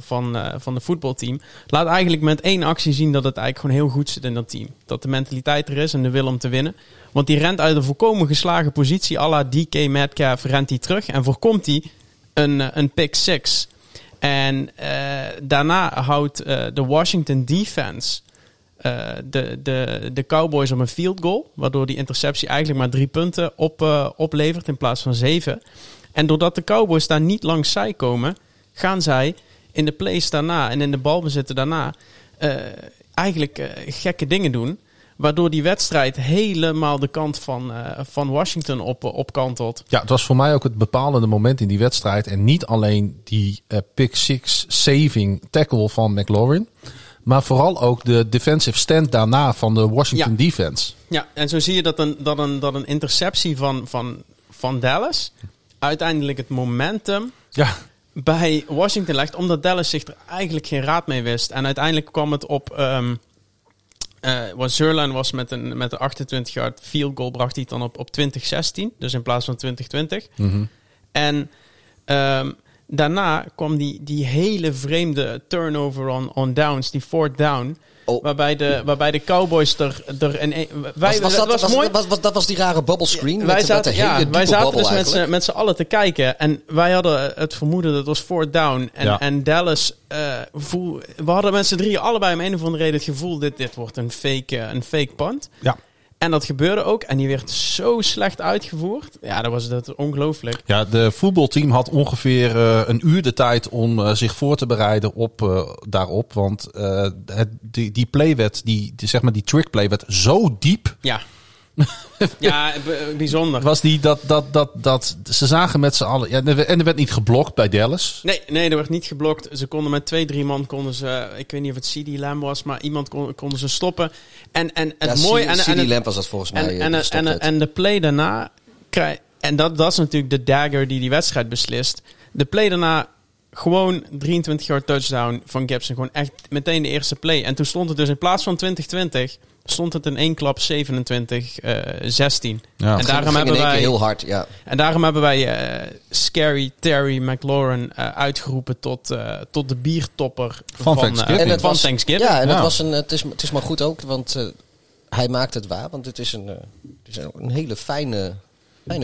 van de voetbalteam... laat eigenlijk met 1 actie zien... dat het eigenlijk gewoon heel goed zit in dat team. Dat de mentaliteit er is en de wil om te winnen... Want die rent uit een volkomen geslagen positie. À la DK Metcalf rent hij terug. En voorkomt hij een pick six. En daarna houdt de Washington defense de Cowboys op een field goal. Waardoor die interceptie eigenlijk maar 3 punten oplevert in plaats van 7. En doordat de Cowboys daar niet langs zij komen... gaan zij in de plays daarna en in de balbezitten daarna... eigenlijk gekke dingen doen... Waardoor die wedstrijd helemaal de kant van Washington opkantelt. Ja, het was voor mij ook het bepalende moment in die wedstrijd. En niet alleen die pick six saving tackle van McLaurin. Maar vooral ook de defensive stand daarna van de Washington defense. Ja, en zo zie je dat een interceptie van Dallas... uiteindelijk het momentum... Ja. bij Washington legt. Omdat Dallas zich er eigenlijk geen raad mee wist. En uiteindelijk kwam het op... Zerlein was met een 28-yard field goal, bracht hij het dan op 2016. Dus in plaats van 2020. Mm-hmm. En daarna kwam die hele vreemde turnover on downs, die fourth down. Oh. Waarbij de Cowboys er in... Dat was die rare bubble screen? Ja, wij zaten dus met z'n allen te kijken. En wij hadden het vermoeden dat het was fourth down. En Dallas... we hadden met z'n drieën allebei om een of andere reden het gevoel... dit wordt een fake punt. Ja. En dat gebeurde ook. En die werd zo slecht uitgevoerd. Ja, dat was ongelooflijk. Ja, de voetbalteam had ongeveer een uur de tijd om zich voor te bereiden op daarop. Want die play werd, zeg maar die trickplay werd zo diep. Ja. Ja, bijzonder. Was die dat ze zagen met z'n allen... Ja, en er werd niet geblokt bij Dallas. Nee, er werd niet geblokt. Ze konden met 2-3 man, ik weet niet of het CD Lamb was, maar iemand konden ze stoppen. En het mooie... CD Lamb was dat volgens mij. En de play daarna... En dat is natuurlijk de dagger die wedstrijd beslist. De play daarna... Gewoon 23-yard touchdown van Gibson. Gewoon echt meteen de eerste play. En toen stond het dus in plaats van 20-20... stond het in één klap 27-16. Ja. En daarom hebben wij heel hard, ja. En daarom hebben wij Scary Terry McLaurin uitgeroepen tot de biertopper van Thanksgiving. En van Thanksgiving. Ja, en dat was het is maar goed ook, want hij maakt het waar. Want het is een hele fijne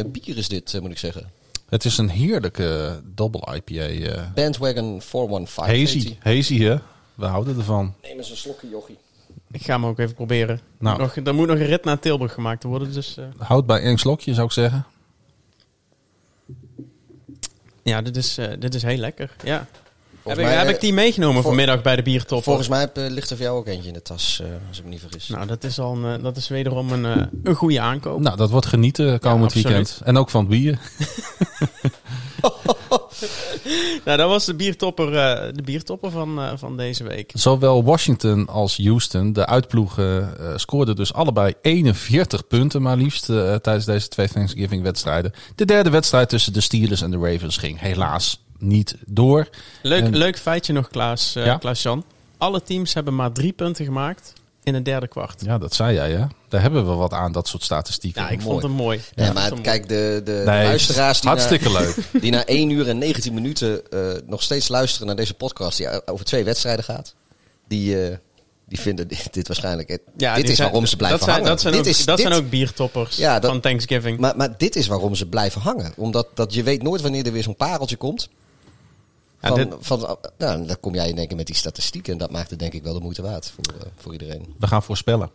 bier is dit, moet ik zeggen. Het is een heerlijke double IPA. Bandwagon 415. Hazy, hè? We houden ervan. Neem eens een slokje, jochie. Ik ga hem ook even proberen. Nou. Er moet nog een rit naar Tilburg gemaakt worden. Dus, houd bij één slokje, zou ik zeggen. Ja, dit is heel lekker. Ja. Heb ik die meegenomen vanmiddag bij de Biertopper? Volgens mij ligt er voor jou ook eentje in de tas, als ik me niet vergis. Nou, dat is wederom een goede aankoop. Nou, dat wordt genieten komend weekend. En ook van het bier. Nou, dat was de biertopper van deze week. Zowel Washington als Houston, de uitploegen, scoorden dus allebei 41 punten maar liefst tijdens deze twee Thanksgiving-wedstrijden. De derde wedstrijd tussen de Steelers en de Ravens ging helaas niet door. Leuk feitje nog, Klaas-Jan. Alle teams hebben maar 3 punten gemaakt in het derde kwart. Ja, dat zei jij, hè? Daar hebben we wat aan, dat soort statistieken. Ja, ik vond hem mooi. Ja, ja, maar kijk, de luisteraars die die na 1 uur en 19 minuten nog steeds luisteren naar deze podcast die over 2 wedstrijden gaat, die vinden dit waarschijnlijk... waarom ze blijven hangen. Dat zijn ook biertoppers van Thanksgiving. Maar dit is waarom ze blijven hangen. Omdat je weet nooit wanneer er weer zo'n pareltje komt. Dan kom jij in één keer met die statistieken. En dat maakt het denk ik wel de moeite waard voor iedereen. We gaan voorspellen.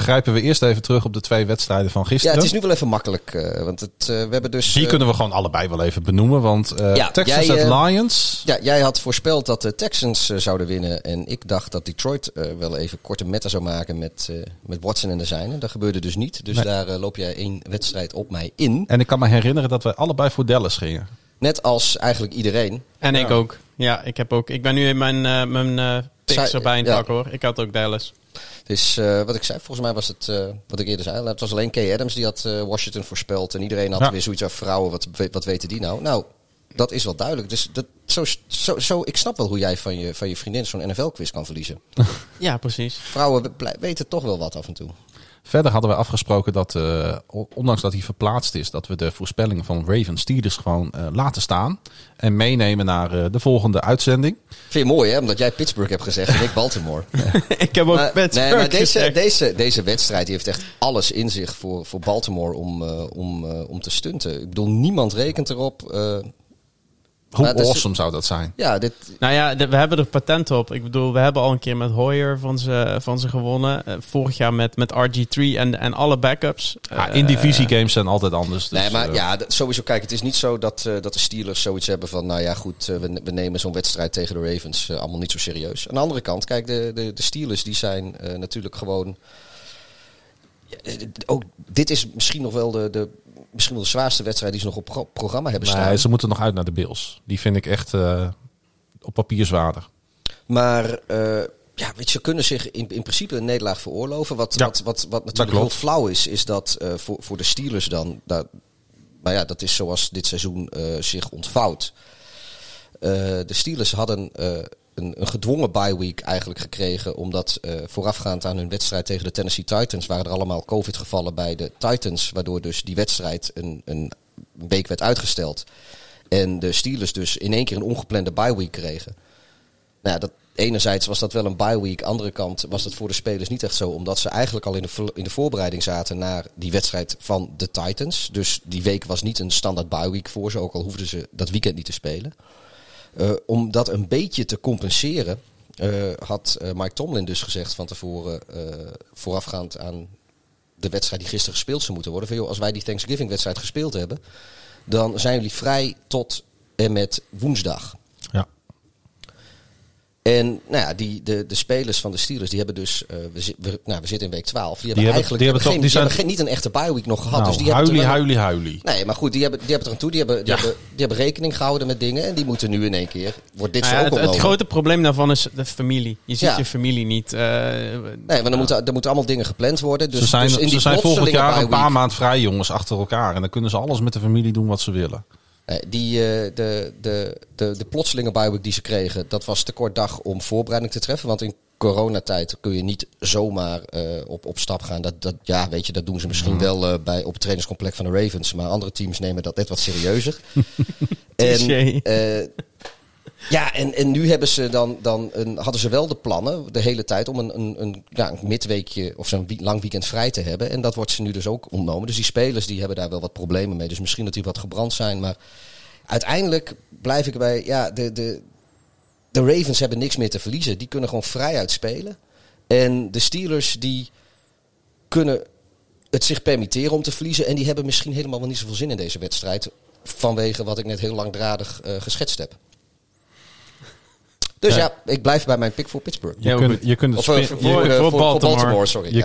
Grijpen we eerst even terug op de 2 wedstrijden van gisteren. Ja, het is nu wel even makkelijk. We hebben dus... Die kunnen we gewoon allebei wel even benoemen. Want Texans en Lions... Ja, jij had voorspeld dat de Texans zouden winnen. En ik dacht dat Detroit wel even korte metten zou maken met Watson en de zijnen. Dat gebeurde dus niet. Dus daar loop jij 1 wedstrijd op mij in. En ik kan me herinneren dat wij allebei voor Dallas gingen. Net als eigenlijk iedereen. En ik ook. Ja, ik heb ook. Ik ben nu in mijn picks erbij in het pak, hoor. Ik had ook Dallas. Dus wat ik zei, volgens mij was het wat ik eerder zei. Het was alleen Kay Adams die had Washington voorspeld. En iedereen had weer zoiets over vrouwen. Wat weten die nou? Nou, dat is wel duidelijk. Dus ik snap wel hoe jij van je vriendin zo'n NFL-quiz kan verliezen. Ja, precies. Vrouwen weten toch wel wat af en toe. Verder hadden we afgesproken dat, ondanks dat hij verplaatst is, dat we de voorspellingen van Ravens Steelers gewoon laten staan. En meenemen naar de volgende uitzending. Vind je mooi, hè? Omdat jij Pittsburgh hebt gezegd en ik Baltimore. Ik heb ook Pittsburgh gezegd. Deze wedstrijd die heeft echt alles in zich voor Baltimore om te stunten. Ik bedoel, niemand rekent erop. Hoe awesome zou dat zijn? Ja, we hebben er patent op. Ik bedoel, we hebben al een keer met Hoyer van ze gewonnen. Vorig jaar met RG3 en alle backups. In divisie games zijn altijd anders. Dus, sowieso. Kijk, het is niet zo dat de Steelers zoiets hebben van... Nou ja, goed, we nemen zo'n wedstrijd tegen de Ravens allemaal niet zo serieus. Aan de andere kant, kijk, de Steelers die zijn natuurlijk gewoon... Ook dit is misschien nog wel de zwaarste wedstrijd die ze nog op programma hebben staan. Nee, ze moeten nog uit naar de Bills. Die vind ik echt op papier zwaarder. Maar ze kunnen zich in principe een nederlaag veroorloven. Wat natuurlijk heel flauw is dat voor de Steelers dan... dat is zoals dit seizoen zich ontvouwt. De Steelers hadden een gedwongen bye week eigenlijk gekregen. Omdat voorafgaand aan hun wedstrijd tegen de Tennessee Titans waren er allemaal COVID-gevallen bij de Titans. Waardoor dus die wedstrijd een week werd uitgesteld. En de Steelers dus in één keer een ongeplande bye week kregen. Nou ja, enerzijds was dat wel een bye week. Andere kant was dat voor de spelers niet echt zo. Omdat ze eigenlijk al in de voorbereiding zaten naar die wedstrijd van de Titans. Dus die week was niet een standaard bye week voor ze. Ook al hoefden ze dat weekend niet te spelen. Om dat een beetje te compenseren had Mike Tomlin dus gezegd van tevoren, voorafgaand aan de wedstrijd die gisteren gespeeld zou moeten worden. Van, joh, als wij die Thanksgiving wedstrijd gespeeld hebben, dan zijn jullie vrij tot en met woensdag. Ja. En de spelers van de Steelers die hebben dus, we zitten in week 12. Die hebben niet een echte bye week nog gehad. Nou, dus die huilie. Nee, maar goed, die hebben er aan toe. Die hebben rekening gehouden met dingen en die moeten nu in één keer. Wordt dit zo ook opgelopen. Het grote probleem daarvan is de familie. Je ziet je familie niet. Er moeten allemaal dingen gepland worden. Dus, ze zijn volgend jaar een paar maand vrij, jongens, achter elkaar. En dan kunnen ze alles met de familie doen wat ze willen. De plotselinge bye week die ze kregen, dat was te kort dag om voorbereiding te treffen. Want in coronatijd kun je niet zomaar op stap gaan. Dat doen ze misschien wel op het trainingscomplex van de Ravens. Maar andere teams nemen dat net wat serieuzer. en Ja, en nu hebben ze hadden ze wel de plannen de hele tijd om een midweekje of zo'n lang weekend vrij te hebben. En dat wordt ze nu dus ook ontnomen. Dus die spelers die hebben daar wel wat problemen mee. Dus misschien dat die wat gebrand zijn. Maar uiteindelijk blijf ik erbij. Ja, de Ravens hebben niks meer te verliezen. Die kunnen gewoon vrijuit spelen. En de Steelers die kunnen het zich permitteren om te verliezen. En die hebben misschien helemaal wel niet zoveel zin in deze wedstrijd. Vanwege wat ik net heel langdradig geschetst heb. Dus ja, ik blijf bij mijn pick voor Pittsburgh. Je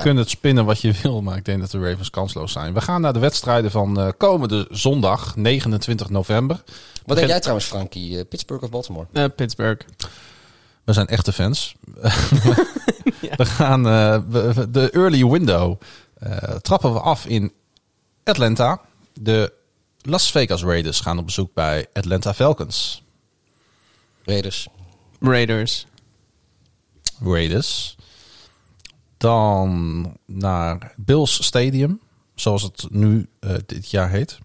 kunt het spinnen wat je wil, maar ik denk dat de Ravens kansloos zijn. We gaan naar de wedstrijden van komende zondag, 29 november. Wat denk jij trouwens, Frankie? Pittsburgh of Baltimore? Pittsburgh. We zijn echte fans. Ja. We gaan de early window trappen we af in Atlanta. De Las Vegas Raiders gaan op bezoek bij Atlanta Falcons. Raiders. Dan naar Bills Stadium, zoals het nu dit jaar heet.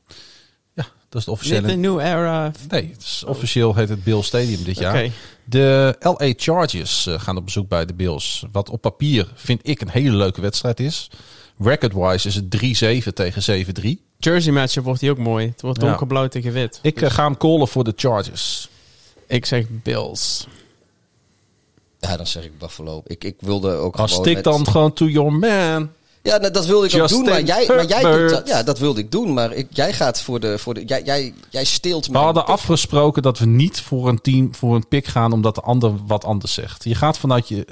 Ja, dat is de officiële... Niet de New Era? Nee, het is officieel heet het Bills Stadium dit jaar. De LA Chargers gaan op bezoek bij de Bills. Wat op papier vind ik een hele leuke wedstrijd is. Record-wise is het 3-7 tegen 7-3. Jersey matchup wordt die ook mooi. Het wordt donkerblauw tegen wit. Ik ga hem callen voor de Chargers. Ik zeg Bills. Ja, dan zeg ik Buffalo. Ik wilde ook gewoon... Stick dan gewoon to your man. Ja, dat wilde ik Justin ook doen. Maar jij doet dat. Ja, dat wilde ik doen. Maar jij gaat voor de... Jij steelt me. We hadden afgesproken dat we niet voor een team, voor een pick gaan, omdat de ander wat anders zegt. Je gaat vanuit je...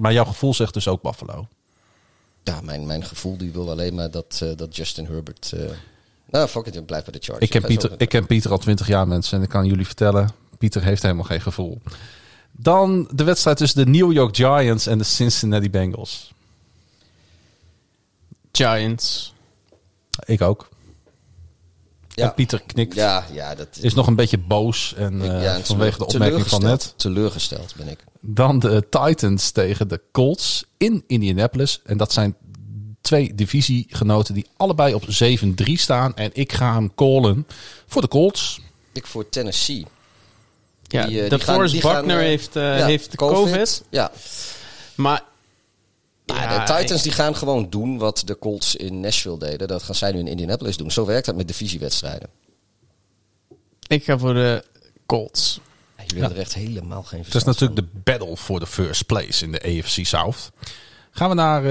maar jouw gevoel zegt dus ook Buffalo. Ja, mijn gevoel die wil alleen maar dat Justin Herbert... Nou, fuck it, blijf bij de Chargers. Ik ken Pieter al 20 jaar, mensen. En ik kan jullie vertellen, Pieter heeft helemaal geen gevoel. Dan de wedstrijd tussen de New York Giants en de Cincinnati Bengals. Giants. Ik ook. Ja. En Pieter knikt. Ja, dat is nog een beetje boos. En vanwege de opmerking van net. Teleurgesteld ben ik. Dan de Titans tegen de Colts in Indianapolis. En dat zijn 2 divisiegenoten die allebei op 7-3 staan. En ik ga hem callen voor de Colts. Ik voor Tennessee. Ja, heeft COVID. Ja. Maar de Titans die gaan gewoon doen wat de Colts in Nashville deden. Dat gaan zij nu in Indianapolis doen. Zo werkt dat met divisiewedstrijden. Ik ga voor de Colts. Ja, je wil er echt helemaal geen verstand. Dat is natuurlijk de battle for the first place in de AFC South. Gaan we naar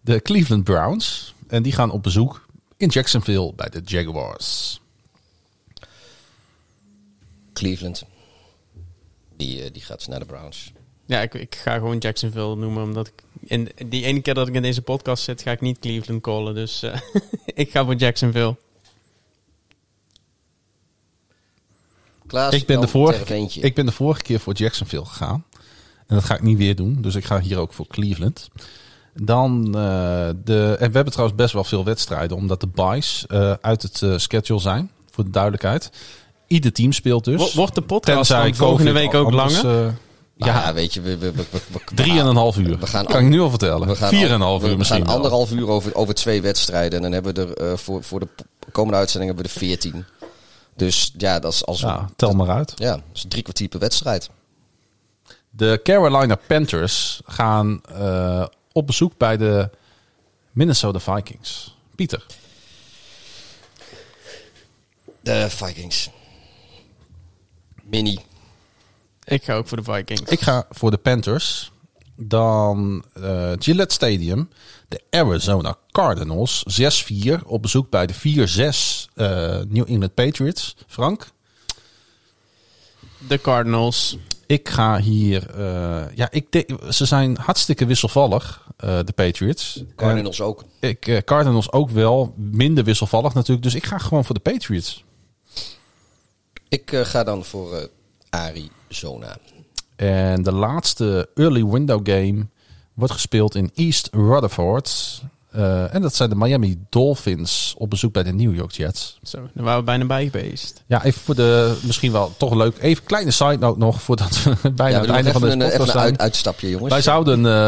de Cleveland Browns. En die gaan op bezoek in Jacksonville bij de Jaguars. Cleveland. Die gaat naar de Browns. Ja, ik ga gewoon Jacksonville noemen. Omdat ik in die ene keer dat ik in deze podcast zit, ga ik niet Cleveland callen. Dus ik ga voor Jacksonville. Klaas, ik ben de vorige keer voor Jacksonville gegaan. En dat ga ik niet weer doen. Dus ik ga hier ook voor Cleveland. Dan en we hebben trouwens best wel veel wedstrijden. Omdat de byes uit het schedule zijn. Voor de duidelijkheid. Ieder team speelt dus. Wordt de podcast van volgende week ook langer? Weet je. 3,5 uur. Kan ik nu al vertellen. 4,5 uur misschien. We gaan 1,5 uur over 2 wedstrijden. En dan hebben we er voor de komende uitzending hebben we er 14. Dus ja, dat is als... Ja, tel maar uit. Ja, dat is 3 kwartier per wedstrijd. De Carolina Panthers gaan op bezoek bij de Minnesota Vikings. Pieter. De Vikings. Mini. Ik ga ook voor de Vikings. Ik ga voor de Panthers. Dan Gillette Stadium. De Arizona Cardinals. 6-4 op bezoek bij de 4-6 New England Patriots. Frank? De Cardinals. Ik ga hier... ze zijn hartstikke wisselvallig, de Patriots. Cardinals ook. Cardinals ook wel. Minder wisselvallig natuurlijk. Dus ik ga gewoon voor de Patriots. Ik ga dan voor Arizona. En de laatste early window game wordt gespeeld in East Rutherford. En dat zijn de Miami Dolphins op bezoek bij de New York Jets. Zo, daar waren we bijna bij geweest. Ja, even voor de, misschien wel toch leuk, even kleine side note nog, voordat we bijna het einde van de podcast zijn. Even een uitstapje, jongens.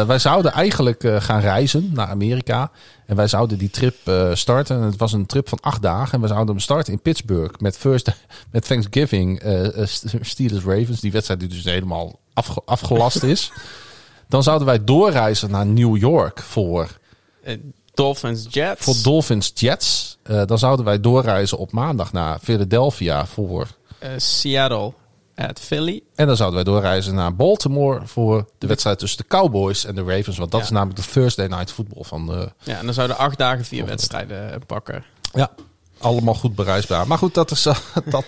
Wij zouden eigenlijk gaan reizen naar Amerika. En wij zouden die trip starten. En het was een trip van 8 dagen. En we zouden hem starten in Pittsburgh met Thanksgiving. Steelers Ravens, die wedstrijd die dus helemaal afgelast is. Dan zouden wij doorreizen naar New York voor... Dolphins Jets. Voor Dolphins Jets. Dan zouden wij doorreizen op maandag naar Philadelphia voor... Seattle at Philly. En dan zouden wij doorreizen naar Baltimore voor de wedstrijd tussen de Cowboys en de Ravens. Want dat is namelijk de Thursday Night Football van de... Ja, en dan zouden 8 dagen 4 wedstrijden pakken. Ja, allemaal goed bereisbaar. Maar goed, dat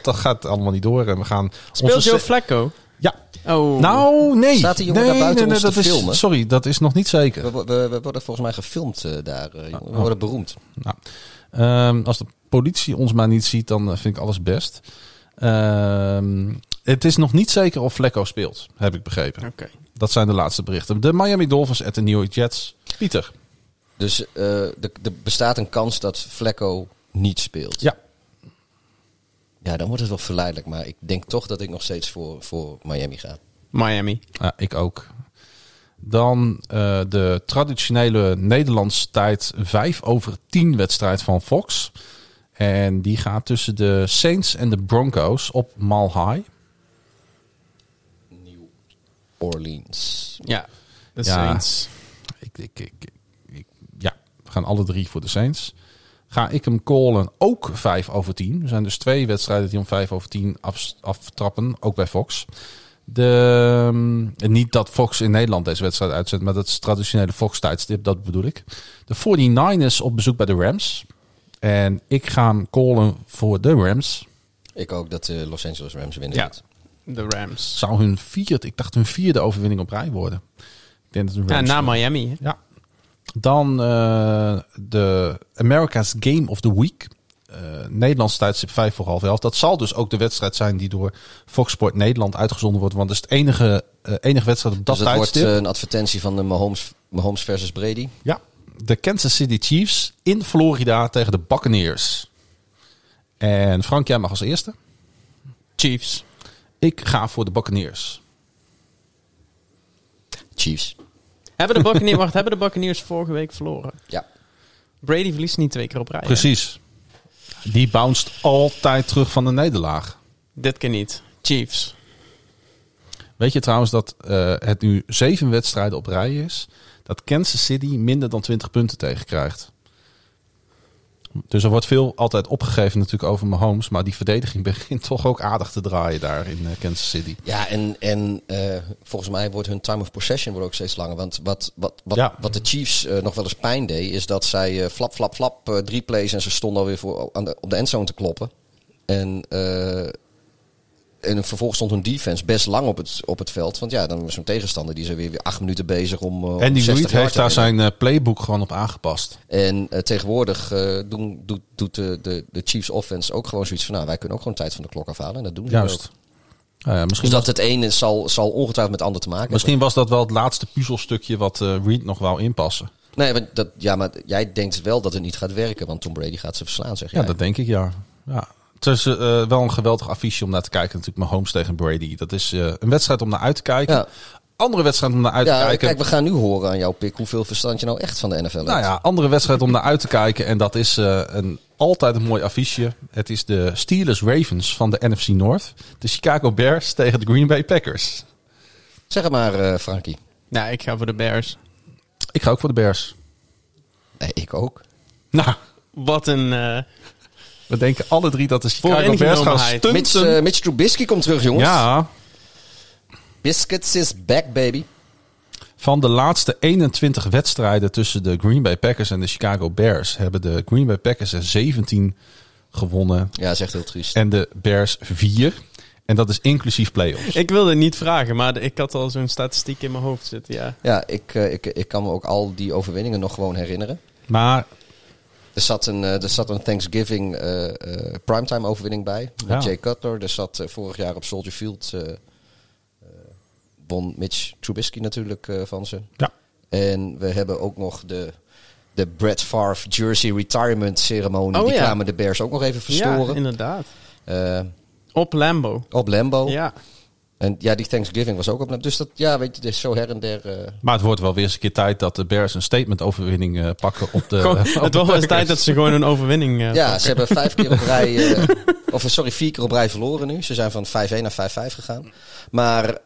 gaat allemaal niet door. En we gaan... Speelt Joe Flacco? Ja. Oh. Nou, nee. Staat die jongen daar buiten ons te filmen? Sorry, dat is nog niet zeker. We worden volgens mij gefilmd daar. We worden beroemd. Nou, als de politie ons maar niet ziet, dan vind ik alles best. Het is nog niet zeker of Flacco speelt, heb ik begrepen. Okay. Dat zijn de laatste berichten. De Miami Dolphins at de New York Jets. Pieter. Dus er bestaat een kans dat Flacco niet speelt? Ja. Ja, dan wordt het wel verleidelijk. Maar ik denk toch dat ik nog steeds voor Miami ga. Miami. Ja, ik ook. Dan de traditionele Nederlandse tijd 5:10 wedstrijd van Fox. En die gaat tussen de Saints en de Broncos op Mile High. New Orleans. Ja, de Saints. We gaan alle 3 voor de Saints. Ga ik hem callen ook 5:10. Er zijn dus 2 wedstrijden die om 5:10 aftrappen. Ook bij Fox. Niet dat Fox in Nederland deze wedstrijd uitzendt. Maar dat is het traditionele Fox tijdstip. Dat bedoel ik. De 49ers op bezoek bij de Rams. En ik ga hem callen voor de Rams. Ik ook, dat de Los Angeles Rams winnen. Ja, de Rams. Zou hun 4e overwinning op rij worden. Ik denk dat de Rams na Miami. Hè? Ja. Dan de America's Game of the Week. Nederlands tijdstip 11:05. Dat zal dus ook de wedstrijd zijn die door Fox Sport Nederland uitgezonden wordt. Want dat is het enige wedstrijd op dat tijdstip. Dus het wordt een advertentie van de Mahomes versus Brady. Ja, de Kansas City Chiefs in Florida tegen de Buccaneers. En Frank, jij mag als eerste. Chiefs. Ik ga voor de Buccaneers. Chiefs. Hebben de Buccaneers vorige week verloren? Ja. Brady verliest niet 2 keer op rij. Precies. Hè? Die bounced altijd terug van de nederlaag. Dit keer niet. Chiefs. Weet je trouwens dat het nu 7 wedstrijden op rij is... dat Kansas City minder dan 20 punten tegenkrijgt? Dus er wordt veel altijd opgegeven natuurlijk over Mahomes... maar die verdediging begint toch ook aardig te draaien daar in Kansas City. Ja, en volgens mij wordt hun time of possession wordt ook steeds langer. Want wat de Chiefs nog wel eens pijn deed... is dat zij flap, 3 plays... en ze stonden alweer op de endzone te kloppen. En vervolgens stond hun defense best lang op het veld. Want ja, dan was zo'n tegenstander. Die is er weer 8 minuten bezig om... En die Reed heeft daar zijn playbook gewoon op aangepast. En tegenwoordig doet de Chiefs offense ook gewoon zoiets van... wij kunnen ook gewoon tijd van de klok afhalen. En dat doen ze ook. Misschien dus dat het ene zal ongetwijfeld met het ander te maken hebben. Misschien was dat wel het laatste puzzelstukje wat Reed nog wou inpassen. Nee, maar jij denkt wel dat het niet gaat werken. Want Tom Brady gaat ze verslaan, zeg jij. Ja, dat denk ik, ja. Ja. Het is wel een geweldig affiche om naar te kijken. Natuurlijk Mahomes tegen Brady. Dat is een wedstrijd om naar uit te kijken. Ja. Andere wedstrijd om naar uit te kijken. Kijk, we gaan nu horen aan jouw pik hoeveel verstand je nou echt van de NFL hebt. Nou ja, andere wedstrijd om naar uit te kijken. En dat is altijd een mooi affiche. Het is de Steelers Ravens van de NFC North. De Chicago Bears tegen de Green Bay Packers. Zeg het maar, Frankie. Nou, ik ga voor de Bears. Ik ga ook voor de Bears. Nee, ik ook. Nou, wat een... We denken alle 3 dat de Chicago Bears gaan stunten. Mitch Trubisky komt terug, jongens. Ja. Biscuits is back, baby. Van de laatste 21 wedstrijden tussen de Green Bay Packers en de Chicago Bears... hebben de Green Bay Packers er 17 gewonnen. Ja, dat is echt heel triest. En de Bears 4. En dat is inclusief play-offs. Ik wilde niet vragen, maar ik had al zo'n statistiek in mijn hoofd zitten. Ja, ik kan me ook al die overwinningen nog gewoon herinneren. Maar... Er zat een Thanksgiving primetime overwinning bij. Met Jay Cutler. Er zat vorig jaar op Soldier Field. Won Mitch Trubisky natuurlijk van ze. Ja. En we hebben ook nog de de Brett Favre jersey retirement ceremonie. Oh, die kwamen de Bears ook nog even verstoren. Ja, inderdaad. Op Lambeau. Op Lambeau. Ja. En ja, die Thanksgiving was ook op. Dus dat, ja, weet je, dus zo her en der. Maar het wordt wel weer eens een keer tijd dat de Bears een statement-overwinning pakken op de. Gewoon, het wordt wel eens tijd dat ze gewoon een overwinning. Pakken. Ze hebben 4 keer op rij verloren nu. Ze zijn van 5-1 naar 5-5 gegaan. Maar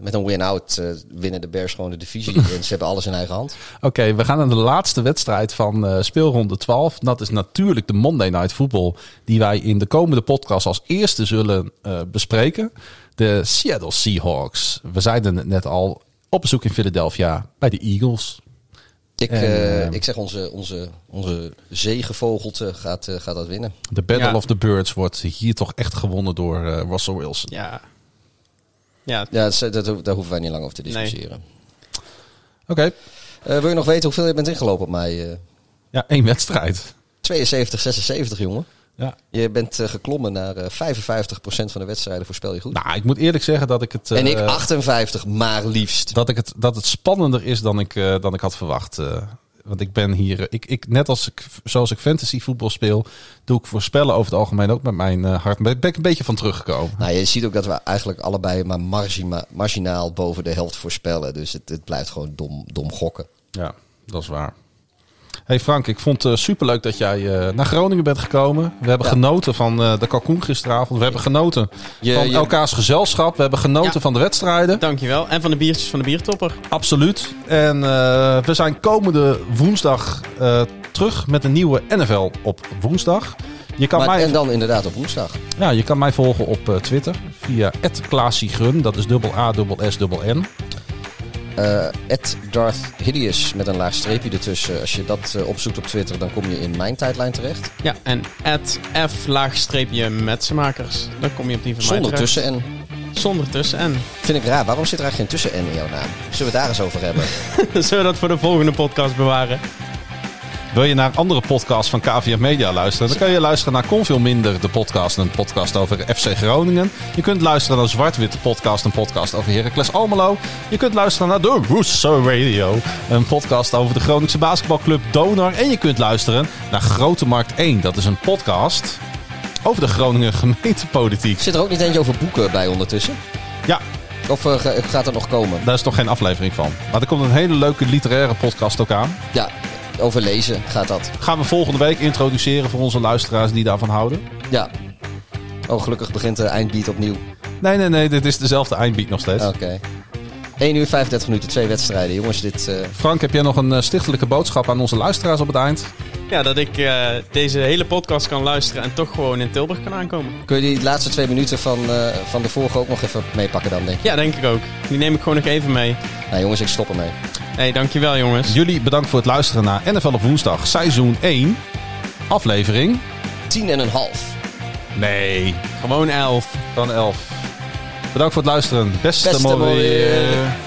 met een win-out winnen de Bears gewoon de divisie. En ze hebben alles in eigen hand. Oké, we gaan naar de laatste wedstrijd van speelronde 12. Dat is natuurlijk de Monday Night Football. Die wij in de komende podcast als eerste zullen bespreken. De Seattle Seahawks. We zeiden net al, op bezoek in Philadelphia bij de Eagles. Ik zeg onze zeegevogelte gaat dat winnen. De Battle of the Birds wordt hier toch echt gewonnen door Russell Wilson. Ja, daar hoeven wij niet lang over te discussiëren. Nee. Oké. Wil je nog weten hoeveel je bent ingelopen op mij? Ja, 1 wedstrijd. 72-76, jongen. Ja. Je bent geklommen naar 55% van de wedstrijden, voorspel je goed. Nou, ik moet eerlijk zeggen dat ik het... en ik 58, maar liefst. Dat het spannender is dan ik had verwacht. Want ik ben hier... net zoals ik fantasy voetbal speel, doe ik voorspellen over het algemeen ook met mijn hart. Daar ben ik een beetje van teruggekomen. Nou, je ziet ook dat we eigenlijk allebei maar marginaal boven de helft voorspellen. Dus het blijft gewoon dom gokken. Ja, dat is waar. Hey Frank, ik vond het superleuk dat jij naar Groningen bent gekomen. We hebben genoten van de kalkoen gisteravond. We hebben genoten van elkaars gezelschap. We hebben genoten van de wedstrijden. Dankjewel. En van de biertjes van de Biertopper. Absoluut. En we zijn komende woensdag terug met een nieuwe NFL op woensdag. En dan inderdaad op woensdag. Ja, je kan mij volgen op Twitter via @KlaasJan. Dat is AA SSN. @DarthHideous met een laag streepje ertussen. Als je dat opzoekt op Twitter, dan kom je in mijn tijdlijn terecht. Ja, en @F_metsenmakers. Dan kom je op die van mij terecht. Zonder tussen-en. Vind ik raar. Waarom zit er eigenlijk geen tussen-en in jouw naam? Zullen we het daar eens over hebben? Zullen we dat voor de volgende podcast bewaren? Wil je naar andere podcasts van KVM Media luisteren? Dan kan je luisteren naar Kon Veel Minder, de podcast. Een podcast over FC Groningen. Je kunt luisteren naar Zwart-Wit, de podcast. Een podcast over Heracles Almelo. Je kunt luisteren naar de Russo Radio. Een podcast over de Groningse basketbalclub Donar. En je kunt luisteren naar Grote Markt 1. Dat is een podcast over de Groningen gemeentepolitiek. Zit er ook niet eentje over boeken bij ondertussen? Ja. Of gaat er nog komen? Daar is toch geen aflevering van. Maar er komt een hele leuke literaire podcast ook aan. Ja. Over lezen gaat dat. Gaan we volgende week introduceren voor onze luisteraars die daarvan houden? Ja. Oh, gelukkig begint de eindbeat opnieuw. Nee. Dit is dezelfde eindbeat nog steeds. Oké. 1:35, 2 wedstrijden. Jongens, dit... Frank, heb jij nog een stichtelijke boodschap aan onze luisteraars op het eind? Ja, dat ik deze hele podcast kan luisteren en toch gewoon in Tilburg kan aankomen. Kun je die laatste 2 minuten van de vorige ook nog even meepakken dan, denk ik? Ja, denk ik ook. Die neem ik gewoon nog even mee. Nou jongens, ik stop ermee. Hey, dankjewel jongens. Jullie bedankt voor het luisteren naar NFL op woensdag, seizoen 1, aflevering... 10,5. Nee. Gewoon 11. Bedankt voor het luisteren. Beste mooi weer.